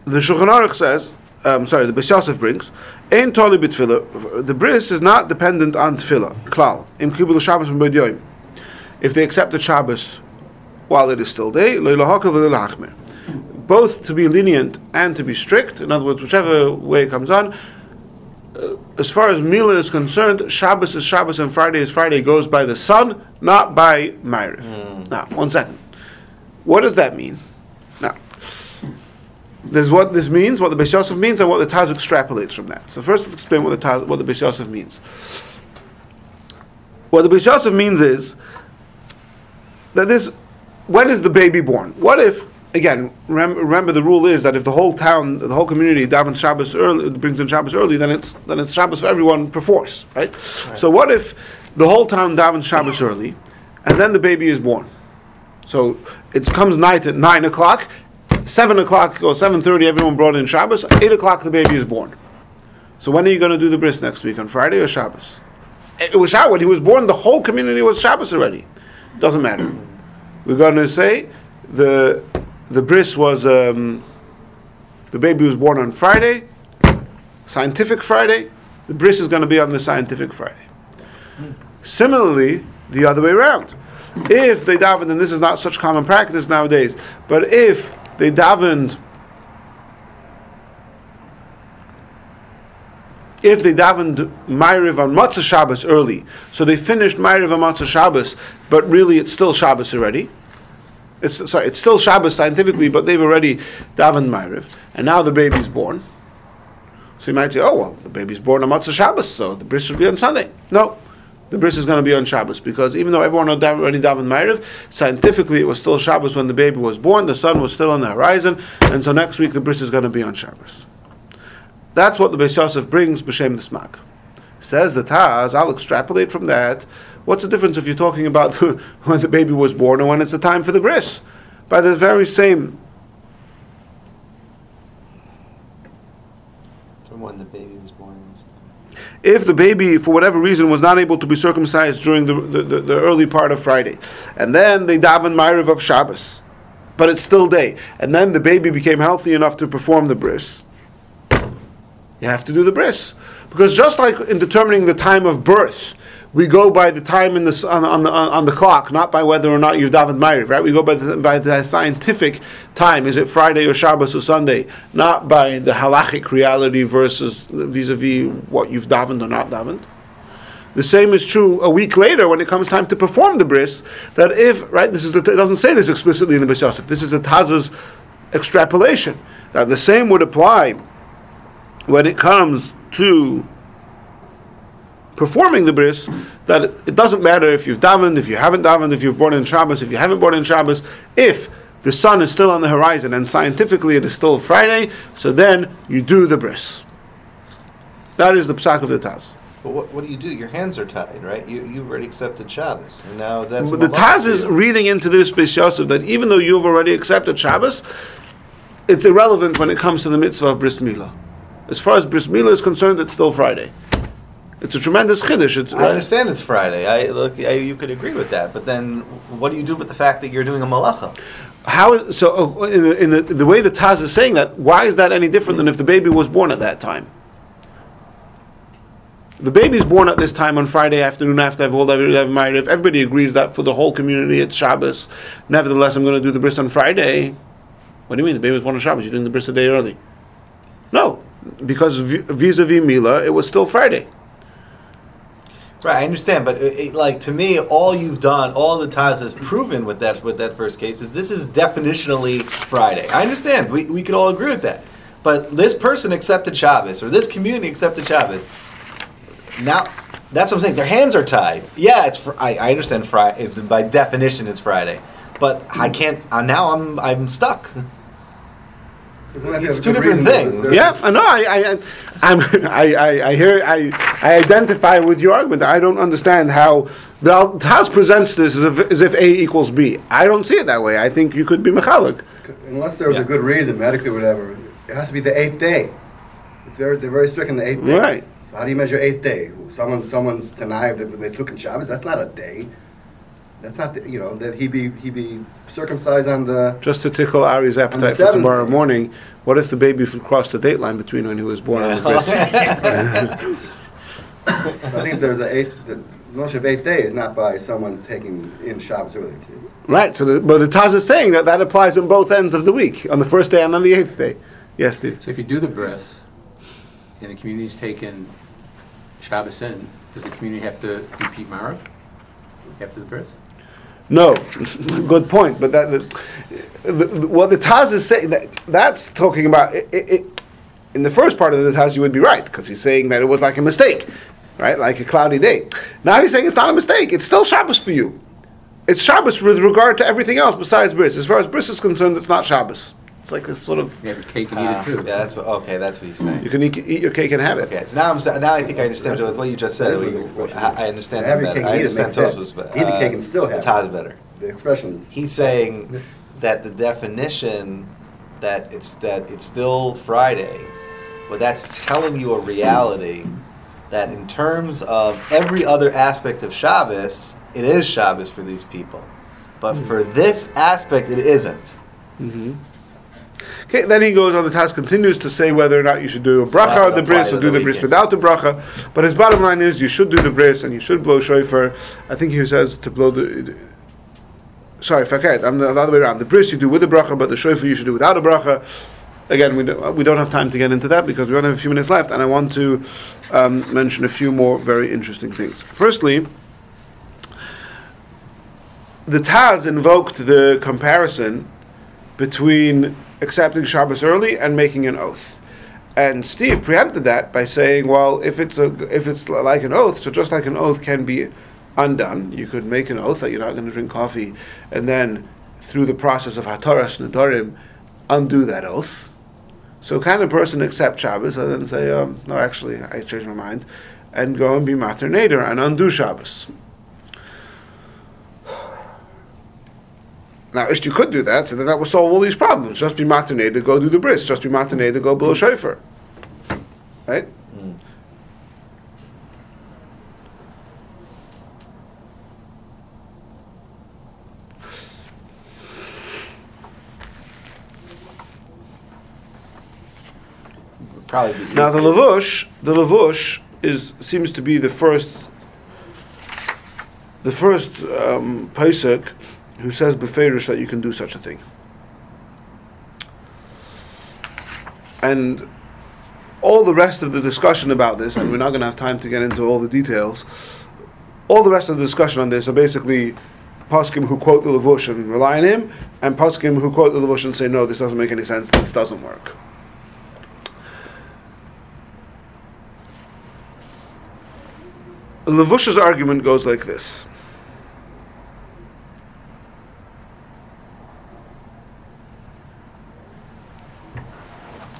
The Shulchan Aruch says, um, sorry, the Beis Yosef brings, Ein toli b'tfila, the Bris is not dependent on tefillah, klal, im kibul Shabbos b'mod yoyim. If they accepted Shabbos while it is still day, lo l'hakav v'l'l'hachmir. Both to be lenient and to be strict, in other words, whichever way it comes on, Uh, as far as Mila is concerned, Shabbos is Shabbos and Friday is Friday. Goes by the sun, not by Maariv. Mm. Now, one second. What does that mean? Now, this is what this means, what the Beis Yosef means, and what the Taz extrapolates from that. So first, let's explain what the Taz, what the Beis Yosef means. What the Beis Yosef means is that this. When is the baby born? What if? Again, rem- remember the rule is that if the whole town, the whole community, davens Shabbos early, brings in Shabbos early, then it's then it's Shabbos for everyone perforce, right? right? So what if the whole town davens Shabbos early, and then the baby is born? So it comes night at nine o'clock, seven o'clock or seven thirty, everyone brought in Shabbos. Eight o'clock, the baby is born. So when are you going to do the bris next week, on Friday or Shabbos? It was Shabbos. When he was born, the whole community was Shabbos already. Doesn't matter. We're going to say the. The bris was, um, the baby was born on Friday, scientific Friday. The bris is going to be on the scientific Friday. Mm. Similarly, the other way around. If they davened, and this is not such common practice nowadays, but if they davened, if they davened Maariv on Matzah Shabbos early, so they finished Maariv on Matzah Shabbos, but really it's still Shabbos already. It's, sorry, it's still Shabbos scientifically, but they've already davened Maariv, and now the baby's born. So you might say, oh, well, the baby's born on Matzah Shabbos, so the bris should be on Sunday. No, the bris is going to be on Shabbos, because even though everyone had already davened Maariv, scientifically it was still Shabbos when the baby was born, the sun was still on the horizon, and so next week the bris is going to be on Shabbos. That's what the Beis Yosef brings, b'shem d'smag. Says the Taz, I'll extrapolate from that. What's the difference if you're talking about when the baby was born or when it's the time for the bris? By the very same... From when the baby was born. If the baby, for whatever reason, was not able to be circumcised during the, the, the, the early part of Friday, and then they daven Maariv of Shabbos, but it's still day, and then the baby became healthy enough to perform the bris, you have to do the bris. Because just like in determining the time of birth, we go by the time in the, on, on the on the clock, not by whether or not you've davened Maariv, right? We go by the, by the scientific time. Is it Friday or Shabbos or Sunday? Not by the halachic reality versus vis-a-vis what you've davened or not davened. The same is true a week later when it comes time to perform the bris. That if right, this is the, it doesn't say this explicitly in the Beis Yosef. This is the Taz's extrapolation. Now the same would apply when it comes to performing the bris, that it, it doesn't matter if you've davened, if you haven't davened, if you've born in Shabbos, if you haven't born in Shabbos, if the sun is still on the horizon and scientifically it is still Friday, so then you do the bris. That is the psak of the Taz. But what, what do you do? Your hands are tied, right? You, you've already accepted Shabbos. And now that's but the Taz is reading into this Beis Yosef that even though you've already accepted Shabbos, it's irrelevant when it comes to the mitzvah of bris milah. As far as bris milah is concerned, it's still Friday. It's a tremendous chiddush. It's, I understand it's Friday. I look, I, you could agree with that, but then what do you do with the fact that you're doing a malacha? How so? Uh, in, the, in the the way the Taz is saying that, why is that any different than if the baby was born at that time? The baby's born at this time on Friday afternoon after I've all I've married. If everybody agrees that for the whole community it's Shabbos, nevertheless I'm going to do the bris on Friday. What do you mean the baby was born on Shabbos? You're doing the bris a day early? No, because vis-a-vis Mila, it was still Friday. Right, I understand, but it, it, like to me, all you've done, all the Taz has proven with that with that first case is this is definitionally Friday. I understand, we we could all agree with that, but this person accepted Shabbos, or this community accepted Shabbos. Now, that's what I'm saying. Their hands are tied. Yeah, it's fr- I, I understand. Friday by definition, it's Friday, but I can't. Uh, now I'm I'm stuck. It's two different things. Yeah, no, I, I, I'm, I, I, I hear, I, I identify with your argument. I don't understand how the Taz presents this as if, as if A equals B. I don't see it that way. I think you could be machalik. Unless there was yeah. a good reason, medically, whatever. It has to be the eighth day. It's very, they're very strict in the eighth day. Right. So how do you measure eighth day? Someone, someone's tonight that they took in Shabbos. That's not a day. That's not, the, you know, that he be he be circumcised on the... Just to tickle Ari's appetite for tomorrow morning, what if the baby crossed the date line between when he was born yeah. and the Bris? I think there's a eight, the notion of eight day is not by someone taking in Shabbos early. Right, so the, but the Taz is saying that that applies on both ends of the week, on the first day and on the eighth day. Yes, Steve? So if you do the Bris, and the community's taken Shabbos in, does the community have to repeat Maariv after the Bris? No, good point. But that, that the, the, what the Taz is saying, that, that's talking about, it, it, it, in the first part of the Taz you would be right, because he's saying that it was like a mistake, right? Like a cloudy day. Now he's saying it's not a mistake. It's still Shabbos for you. It's Shabbos with regard to everything else besides Bris. As far as Bris is concerned, it's not Shabbos. It's like this sort of... You have a cake and uh, eat it too. Yeah, that's what, okay, that's what he's saying. You can eat, eat your cake and have it. Okay, so now, I'm, now I think I understand what you just said. We, I, I understand that better. I understand Tosfos better. Eat the cake and still have it. Taz better. The expression is... He's saying that the definition that it's that it's still Friday, but that's telling you a reality that in terms of every other aspect of Shabbos, it is Shabbos for these people. But mm-hmm. for this aspect, it isn't. Mm-hmm. Okay, then he goes on, the Taz continues to say whether or not you should do a bracha with the Bris or do the Bris without the bracha. But his bottom line is you should do the Bris and you should blow shofar. I think he says to blow the... Sorry, fakat, I'm the other way around. The Bris you do with the bracha, but the shofar you should do without a bracha. Again, we don't, we don't have time to get into that because we only have a few minutes left, and I want to um, mention a few more very interesting things. Firstly, the Taz invoked the comparison between accepting Shabbos early and making an oath, and Steve preempted that by saying, "Well, if it's a if it's like an oath, so just like an oath can be undone, you could make an oath that you're not going to drink coffee, and then through the process of hataras nedarim, undo that oath. So can a person accept Shabbos and then say, um, no, actually, I changed my mind, and go and be matar neder and undo Shabbos?" Now, if you could do that, so then that would solve all these problems. Just be matinee to go do the Bris. Just be matinee to go blow shofar. Right? Mm. Probably be now, the Lavush, the Lavush is, seems to be the first, the first um, Pesach who says beferish that you can do such a thing. And all the rest of the discussion about this, and we're not going to have time to get into all the details, all the rest of the discussion on this are basically poskim who quote the Lavush and rely on him, and poskim who quote the Lavush and say, no, this doesn't make any sense, this doesn't work. Lavush's argument goes like this.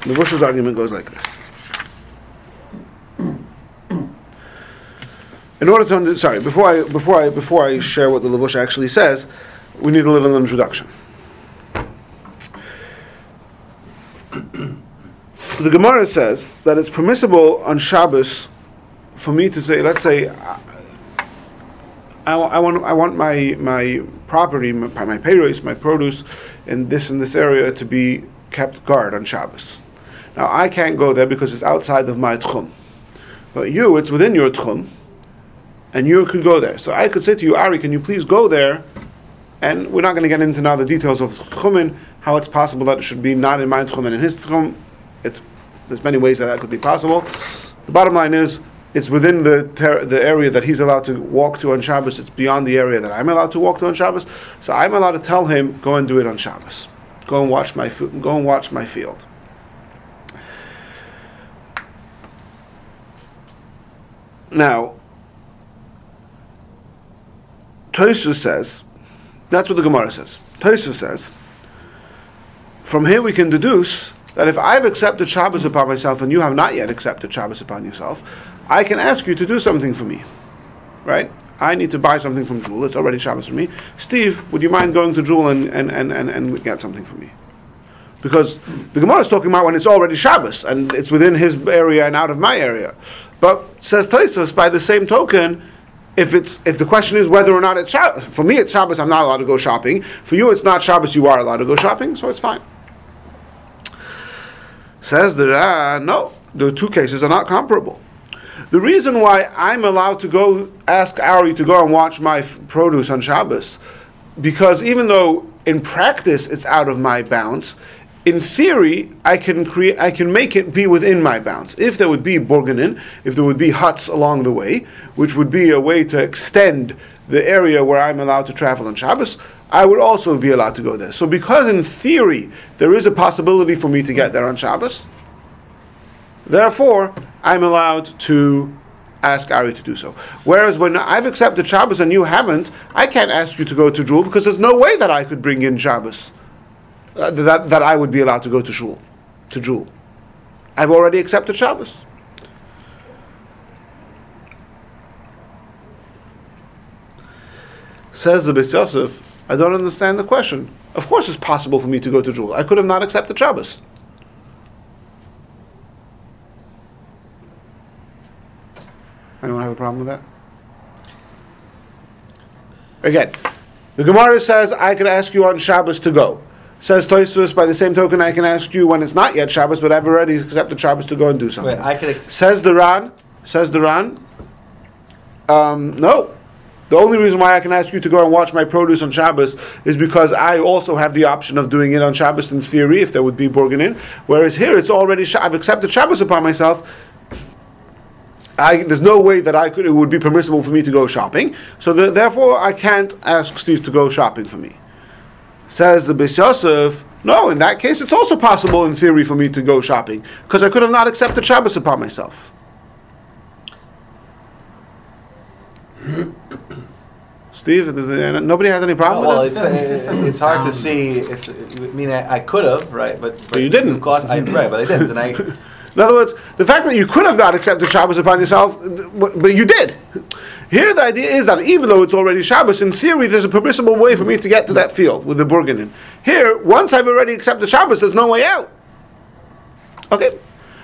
The Lavush's argument goes like this. In order to under- sorry, before I before I before I share what the Lavush actually says, we need a little introduction. The Gemara says that it's permissible on Shabbos for me to say, let's say, I, I want I want my my property, my my payrois, my produce, in this in this area to be kept guard on Shabbos. Now, I can't go there because it's outside of my Tchum. But you, it's within your Tchum, and you could go there. So I could say to you, Ari, can you please go there? And we're not going to get into now the details of Tchumin, how it's possible that it should be not in my Tchum and in his Tchum. It's, there's many ways that that could be possible. The bottom line is, it's within the ter- the area that he's allowed to walk to on Shabbos. It's beyond the area that I'm allowed to walk to on Shabbos. So I'm allowed to tell him, go and do it on Shabbos. Go and watch my food. Go and watch my field. Now, Toisva says, that's what the Gemara says. Toisva says, from here we can deduce that if I've accepted Shabbos upon myself and you have not yet accepted Shabbos upon yourself, I can ask you to do something for me, right? I need to buy something from Jewel. It's already Shabbos for me. Steve, would you mind going to Jewel and, and, and, and, and get something for me? Because the Gemara is talking about when it's already Shabbos and it's within his area and out of my area. But says Tosfos, by the same token, if it's if the question is whether or not it's Shabbos, for me it's Shabbos, I'm not allowed to go shopping. For you it's not Shabbos, you are allowed to go shopping, so it's fine. Says the Ra, no, the two cases are not comparable. The reason why I'm allowed to go ask Ari to go and watch my f- produce on Shabbos, because even though in practice it's out of my bounds, in theory, I can create, I can make it be within my bounds. If there would be Burganin, if there would be huts along the way, which would be a way to extend the area where I'm allowed to travel on Shabbos, I would also be allowed to go there. So because in theory, there is a possibility for me to get there on Shabbos, therefore, I'm allowed to ask Ari to do so. Whereas when I've accepted Shabbos and you haven't, I can't ask you to go to Jewel because there's no way that I could bring in Shabbos. Uh, that that I would be allowed to go to shul, to Jewel. I've already accepted Shabbos. Says the Beis Yosef, I don't understand the question. Of course it's possible for me to go to Jewel. I could have not accepted Shabbos. Anyone have a problem with that? Again, the Gemara says, I could ask you on Shabbos to go. Says Tosfos, by the same token, I can ask you when it's not yet Shabbos, but I've already accepted Shabbos to go and do something. Wait, I can ex- says the Ran, says the Ran, um, no. The only reason why I can ask you to go and watch my produce on Shabbos is because I also have the option of doing it on Shabbos in theory, if there would be Burganin. Whereas here, it's already, sh- I've accepted Shabbos upon myself. I, there's no way that I could, it would be permissible for me to go shopping. So th- therefore, I can't ask Steve to go shopping for me. Says the Beis Yosef, no, in that case, it's also possible in theory for me to go shopping, because I could have not accepted Shabbos upon myself. Steve, there, nobody has any problem no, with well, this? Well, it's, uh, it's hard to see. It's, I mean, I, I could have, right? But, but, but you didn't. Caught, I, right, but I didn't. And I. In other words, the fact that you could have not accepted Shabbos upon yourself, but, but you did. Here the idea is that even though it's already Shabbos, in theory there's a permissible way for me to get to that field with the Burganin. Here, once I've already accepted Shabbos, there's no way out. Okay?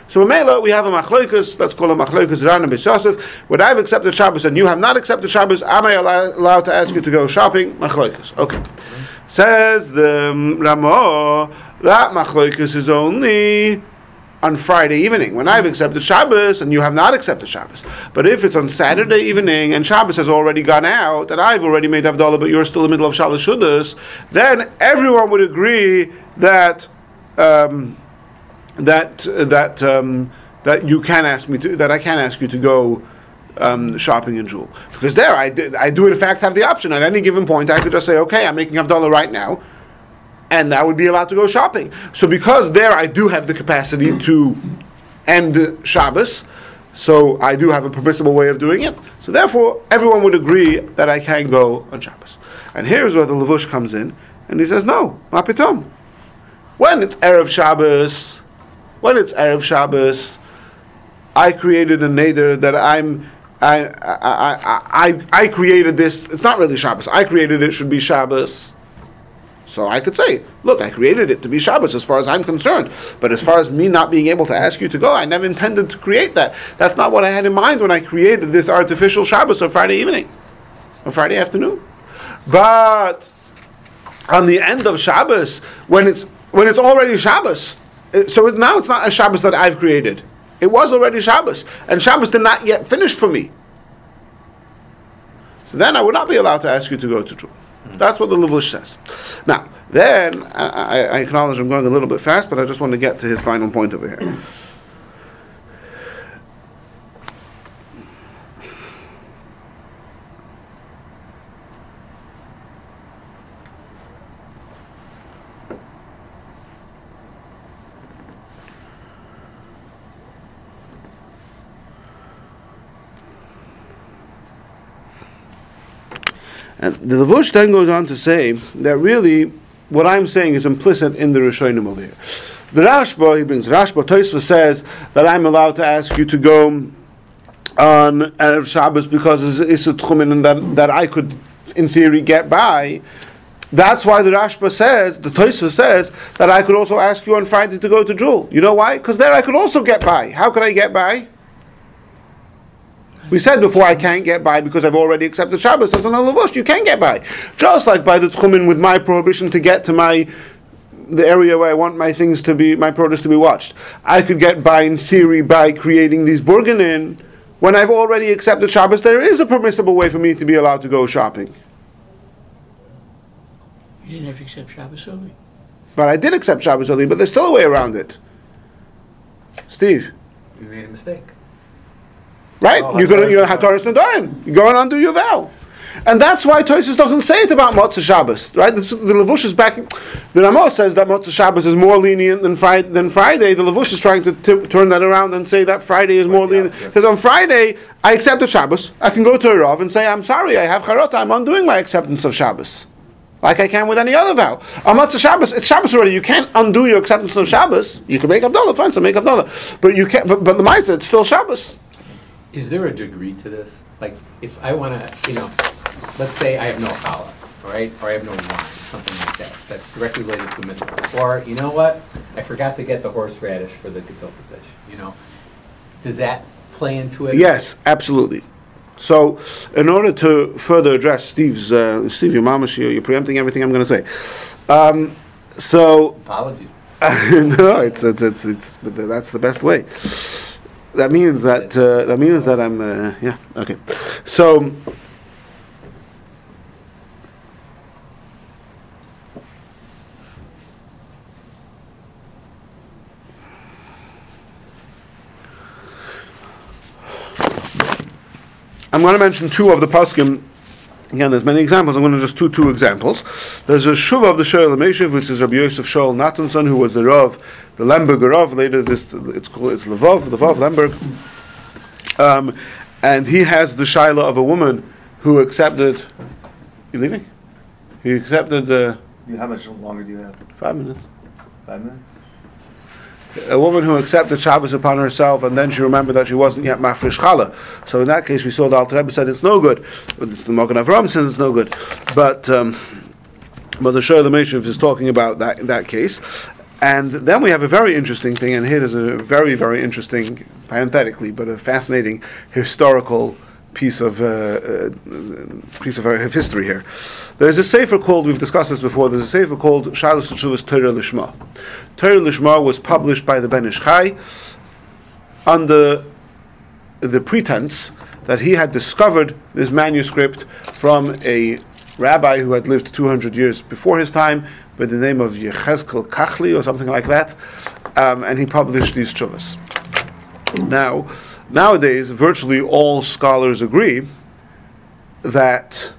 So in Mila, we have a machleikus, let's call a machleikus Ran and Beis Yosef. When I've accepted Shabbos and you have not accepted Shabbos, am I allow, allowed to ask you to go shopping? Machleikus. Okay. Mm-hmm. Says the Ramo, that machleikus is only on Friday evening, when I've accepted Shabbos and you have not accepted Shabbos. But if it's on Saturday evening and Shabbos has already gone out, and I've already made Havdalah, but you're still in the middle of Shalus Tshuva's, then everyone would agree that um, that uh, that um, that you can ask me to that I can ask you to go um, shopping in Jewel, because there I do, I do in fact have the option at any given point. I could just say, okay, I'm making Havdalah right now, and I would be allowed to go shopping. So because there I do have the capacity to end Shabbos, so I do have a permissible way of doing it. So therefore, everyone would agree that I can go on Shabbos. And here's where the Levush comes in, and he says, no, ma pitom. When it's Erev Shabbos, when it's Erev Shabbos, I created a neder that I'm I I I I, I created this. It's not really Shabbos. I created it. It should be Shabbos. So I could say, look, I created it to be Shabbos as far as I'm concerned. But as far as me not being able to ask you to go, I never intended to create that. That's not what I had in mind when I created this artificial Shabbos on Friday evening, on Friday afternoon. But on the end of Shabbos, when it's when it's already Shabbos, it, so it, now it's not a Shabbos that I've created. It was already Shabbos. And Shabbos did not yet finish for me. So then I would not be allowed to ask you to go to Jewel. That's what the Levush says. Now, then, I, I acknowledge I'm going a little bit fast, but I just want to get to his final point over here. And the Levush then goes on to say that really what I'm saying is implicit in the Rishonim over here. The Rashba, he brings Rashba, Toisva says that I'm allowed to ask you to go on Erev Shabbos because it's a Tchum and that, that I could, in theory, get by. That's why the Rashba says, the Toisva says, that I could also ask you on Friday to go to Jul. You know why? Because there I could also get by. How could I get by? We said before I can't get by because I've already accepted Shabbos as an alavush. You can get by. Just like by the Tchumin with my prohibition to get to my the area where I want my things to be, my produce to be watched. I could get by in theory by creating these Burganin. When I've already accepted Shabbos, there is a permissible way for me to be allowed to go shopping. You didn't have to accept Shabbos early. But I did accept Shabbos early, but there's still a way around it. Steve? You made a mistake. Right? Oh, you're going to Hataris Nadarim. You're going to undo your vow. And that's why Tosfos doesn't say it about Matzah Shabbos. Right? The, the Levush is back. The Ramos says that Matzah Shabbos is more lenient than, fri- than Friday. The Levush is trying to t- turn that around and say that Friday is more lenient. Because on Friday, I accepted Shabbos. I can go to a Rav and say, I'm sorry, I have Charota. I'm undoing my acceptance of Shabbos. Like I can with any other vow. On Matzah Shabbos, it's Shabbos already. You can't undo your acceptance of Shabbos. You can make Abdullah, fine, so make Abdullah. But you can't. But, but the Maisa, it's still Shabbos. Is there a degree to this? Like, if I want to, you know, let's say I have no challah, all right? Or I have no wine, something like that. That's directly related to the mitzvah. Or, you know what? I forgot to get the horseradish for the gefilte fish, you know? Does that play into it? Yes, absolutely. So, in order to further address Steve's, uh, Steve, your mamash, you're preempting everything I'm going to say. Um, so... Apologies. no, it's, it's, it's, it's, but that's the best way. That means that uh, that means that I'm uh, yeah okay. So I'm going to mention two of the poskim. Again, there's many examples. I'm going to just two two examples. There's a shuva of the Shoel HaMeshiv, which is Rabbi Yosef Shoel Natanson, who was the Rav, the Lemberger Rav. Later, this it's called it's Lvov, Lvov Lemberg. Um, and he has the shaila of a woman who accepted. You leaving? He accepted. Uh, How much longer do you have? Five minutes. Five minutes. A woman who accepted Shabbos upon herself, and then she remembered that she wasn't yet mafresh challah. So in that case, we saw the Alter Rebbe said it's no good. The Magen Avraham says it's no good. But um, but the Shoel HaMeshiv is talking about that that case. And then we have a very interesting thing, and here is a very, very interesting, parenthetically, but a fascinating historical piece of uh, uh, piece of uh, history here. There's a sefer called, we've discussed this before, there's a sefer called Shalus Tshuva's Torah L'Shema. Torah L'Shema was published by the Ben Chai under the pretense that he had discovered this manuscript from a rabbi who had lived two hundred years before his time by the name of Yechezkel Kachli or something like that, um, and he published these Tshuvas. Now, Nowadays, virtually all scholars agree that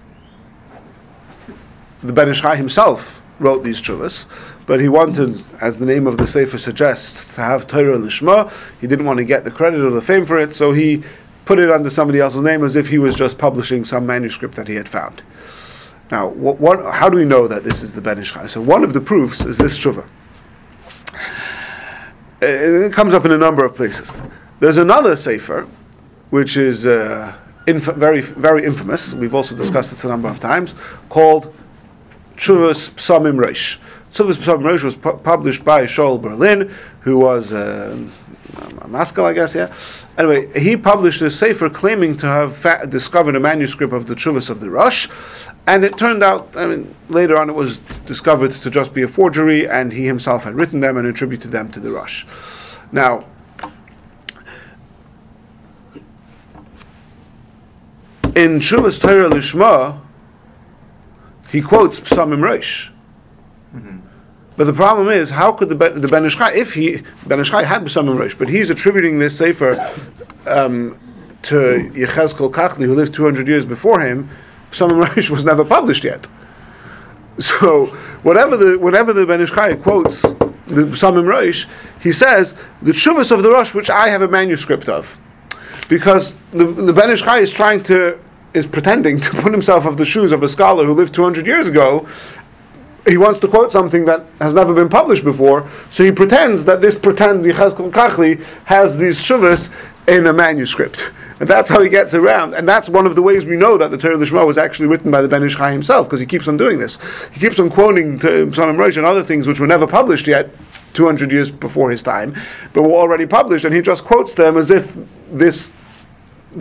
the Ben Chai himself wrote these Tshuvas, but he wanted, as the name of the Sefer suggests, to have Torah Lishma. He didn't want to get the credit or the fame for it, so he put it under somebody else's name as if he was just publishing some manuscript that he had found. Now, what, what, how do we know that this is the Ben Chai? So one of the proofs is this Tshuva. It comes up in a number of places. There's another sefer, which is uh, inf- very, very infamous. We've also discussed this a number of times, called Tshuvas B'samim Rosh. Tshuvas B'samim Rosh was pu- published by Shaul Berlin, who was uh, a Maskil, I guess. Yeah. Anyway, he published this sefer claiming to have fa- discovered a manuscript of the Tshuvas of the Rosh, and it turned out, I mean, later on, it was discovered to just be a forgery, and he himself had written them and attributed them to the Rosh. Now. In Shuvas Torah Lishma, he quotes Psamim Rosh. Mm-hmm. But the problem is, how could the, Be- the Ben Ishchai, if he, Ben Ishchai had Psamim Rosh, but he's attributing this sefer um, to Yechezkel Kachli, who lived two hundred years before him, Psamim Rosh was never published yet. So, whatever the whatever the Ben Ishchai quotes, the Psamim Rosh, he says, the Tshuvas of the Rosh, which I have a manuscript of. Because the, the Ben Ish Chai is trying to is pretending to put himself of the shoes of a scholar who lived two hundred years ago. He wants to quote something that has never been published before, so he pretends that this pretend Yechezkel Kachli has these Shuvas in a manuscript. And that's how he gets around. And that's one of the ways we know that the Torah L'Shema was actually written by the Ben Chai himself, because he keeps on doing this. He keeps on quoting B'samim Rosh and other things which were never published yet, two hundred years before his time, but were already published, and he just quotes them as if this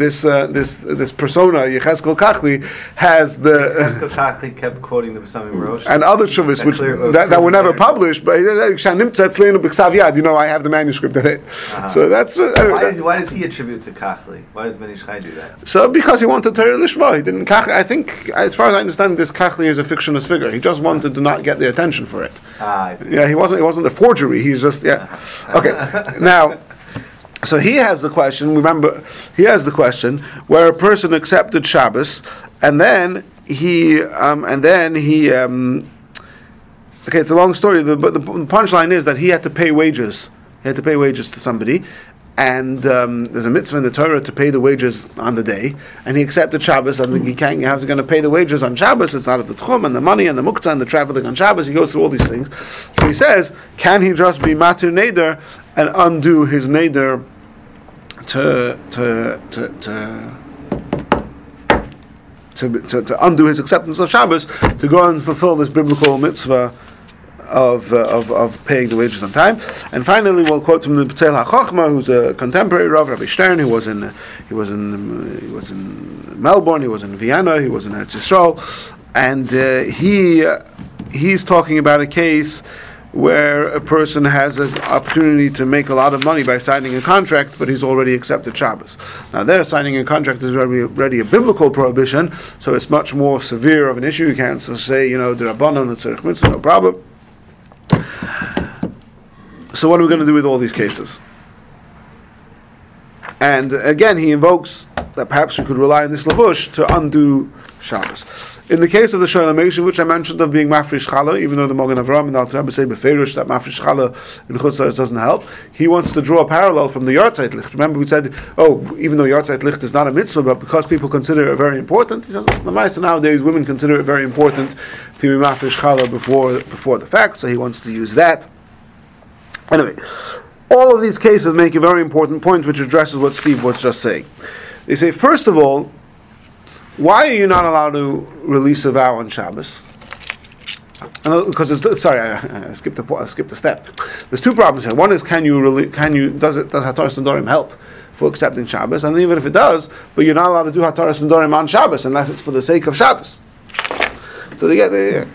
This uh, this this persona Yechezkel Kachli has the Yechezkel Kachli kept quoting the B'samim Rosh and other Shuvas which clear, that, that were never published. But you know, I have the manuscript of it. Uh-huh. So that's uh, anyway, why, is, why does he attribute to Kachli? Why does Ben Ishchai do that? So because he wanted Torah Lishma. He didn't. Kachli, I think, as far as I understand, this Kachli is a fictionless figure. He just wanted to not get the attention for it. Ah, yeah, he wasn't. It wasn't a forgery. He's just yeah. Uh-huh. Okay, now. So he has the question, remember, he has the question where a person accepted Shabbos and then he, um, and then he, um, okay, it's a long story, the, but the punchline is that he had to pay wages. He had to pay wages to somebody, and um, there's a mitzvah in the Torah to pay the wages on the day, and he accepted Shabbos, and he can't, how's he going to pay the wages on Shabbos? It's out of the Tchum, and the money, and the muktzah, and the traveling on Shabbos. He goes through all these things. So he says, can he just be matir neder and undo his neder To to, to to to to to undo his acceptance of Shabbos, to go and fulfill this biblical mitzvah of uh, of of paying the wages on time? And finally, we'll quote from the B'tzal HaChochma, who's a contemporary Rav, Rabbi Stern, who was in uh, he was in uh, he was in Melbourne, he was in Vienna, he was in Eretz Yisrael, and uh, he uh, he's talking about a case where a person has an opportunity to make a lot of money by signing a contract, but he's already accepted Shabbos. Now there, signing a contract is already, already a biblical prohibition, so it's much more severe of an issue. You can't just say, you know, the Rabbanon, the Tzarech Mitzvah, no problem. So what are we going to do with all these cases? And again, he invokes that perhaps we could rely on this Lavush to undo Shabbos. In the case of the Shalomation, which I mentioned of being mafrish challah, even though the Magen Avraham and Alter Rebbe say beferish that mafrish challah in Chutz La'aretz doesn't help, he wants to draw a parallel from the Yartzeit Licht. Remember we said, oh, even though Yartzeit Licht is not a mitzvah, but because people consider it very important, he says, so nowadays women consider it very important to be mafrish challah before, before the fact, so he wants to use that. Anyway, all of these cases make a very important point which addresses what Steve was just saying. They say, first of all, why are you not allowed to release a vow on Shabbos? Because it's, sorry, I, I skipped a I skipped a step. There's two problems here. One is, can you rele- can you does it does Hataras Nedarim help for accepting Shabbos? And even if it does, but you're not allowed to do Hataras Nedarim on Shabbos unless it's for the sake of Shabbos. So they get the,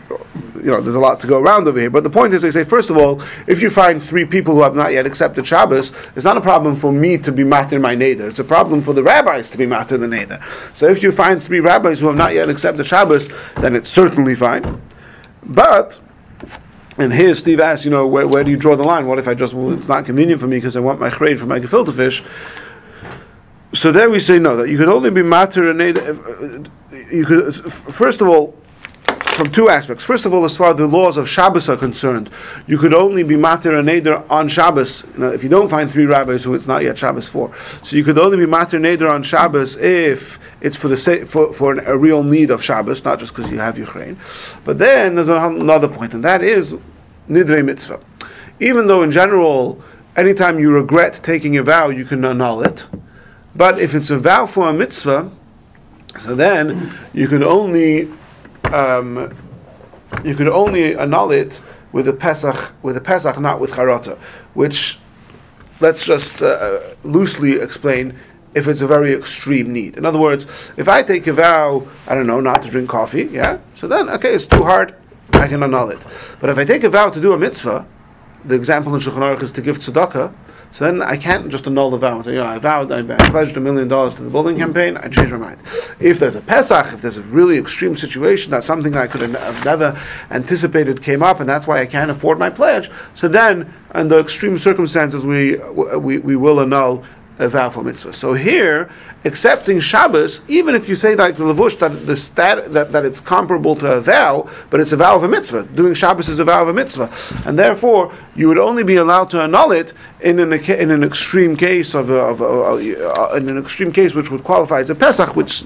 you know, there's a lot to go around over here. But the point is, they say, first of all, if you find three people who have not yet accepted Shabbos, it's not a problem for me to be matir my neder. It's a problem for the rabbis to be matir the neder. So if you find three rabbis who have not yet accepted Shabbos, then it's certainly fine. But, and here Steve asks, you know, where, where do you draw the line? What if I just, well, it's not convenient for me because I want my chreid for my gefilte fish? So there we say no, that you could only be matir a neder. You could, first of all, from two aspects. First of all, as far as the laws of Shabbos are concerned, you could only be matir and neder on Shabbos, you know, if you don't find three rabbis who it's not yet Shabbos for. So you could only be matir and neder on Shabbos if it's for the sa- for, for an, a real need of Shabbos, not just because you have Ukraine. But then there's another point, and that is nidrei mitzvah. Even though in general, anytime you regret taking a vow, you can annul it. But if it's a vow for a mitzvah, so then you can only Um, you could only annul it with a Pesach, with a Pesach, not with Charata, which, let's just uh, loosely explain, if it's a very extreme need. In other words, if I take a vow, I don't know, not to drink coffee, yeah, so then, okay, it's too hard, I can annul it. But if I take a vow to do a mitzvah, the example in Shulchan Aruch is to give tzedakah, so then I can't just annul the vow. You know, I vowed, I, I pledged a million dollars to the building campaign, I changed my mind. If there's a Pesach, if there's a really extreme situation, that's something I could have never anticipated came up, and that's why I can't afford my pledge, so then, under extreme circumstances, we we, we will annul a vow for mitzvah. So here, accepting Shabbos, even if you say like the Levush that the stat, that that it's comparable to a vow, but it's a vow of a mitzvah. Doing Shabbos is a vow of a mitzvah, and therefore you would only be allowed to annul it in an in an extreme case of, a, of a, a, a, in an extreme case which would qualify as a Pesach, which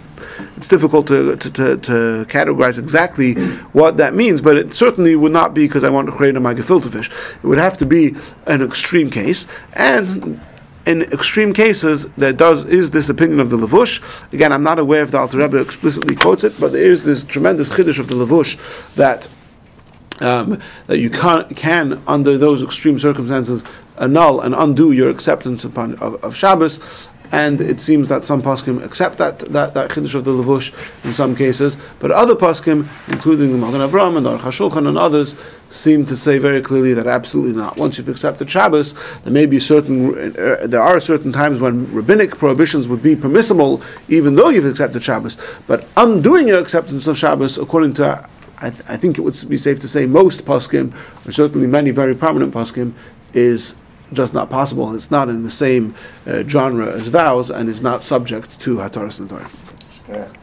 it's difficult to to, to, to categorize exactly what that means, but it certainly would not be because I want to create a my gefilte fish. It would have to be an extreme case, and in extreme cases there does is this opinion of the Levush. Again, I'm not aware if the Alter Rebbe explicitly quotes it, but there is this tremendous chiddush of the Levush that um, that you can, can under those extreme circumstances annul and undo your acceptance upon of, of Shabbos, and it seems that some poskim accept that that, that chiddush of the Levush in some cases, but other poskim, including the Magen Avraham and the Shulchan and others, seem to say very clearly that absolutely not. Once you've accepted Shabbos, there may be certain, uh, there are certain times when rabbinic prohibitions would be permissible, even though you've accepted Shabbos. But undoing your acceptance of Shabbos, according to, I, th- I think it would be safe to say, most poskim, or certainly many very prominent poskim, is just not possible. It's not in the same uh, genre as vows, and is not subject to Hataras Nedarim.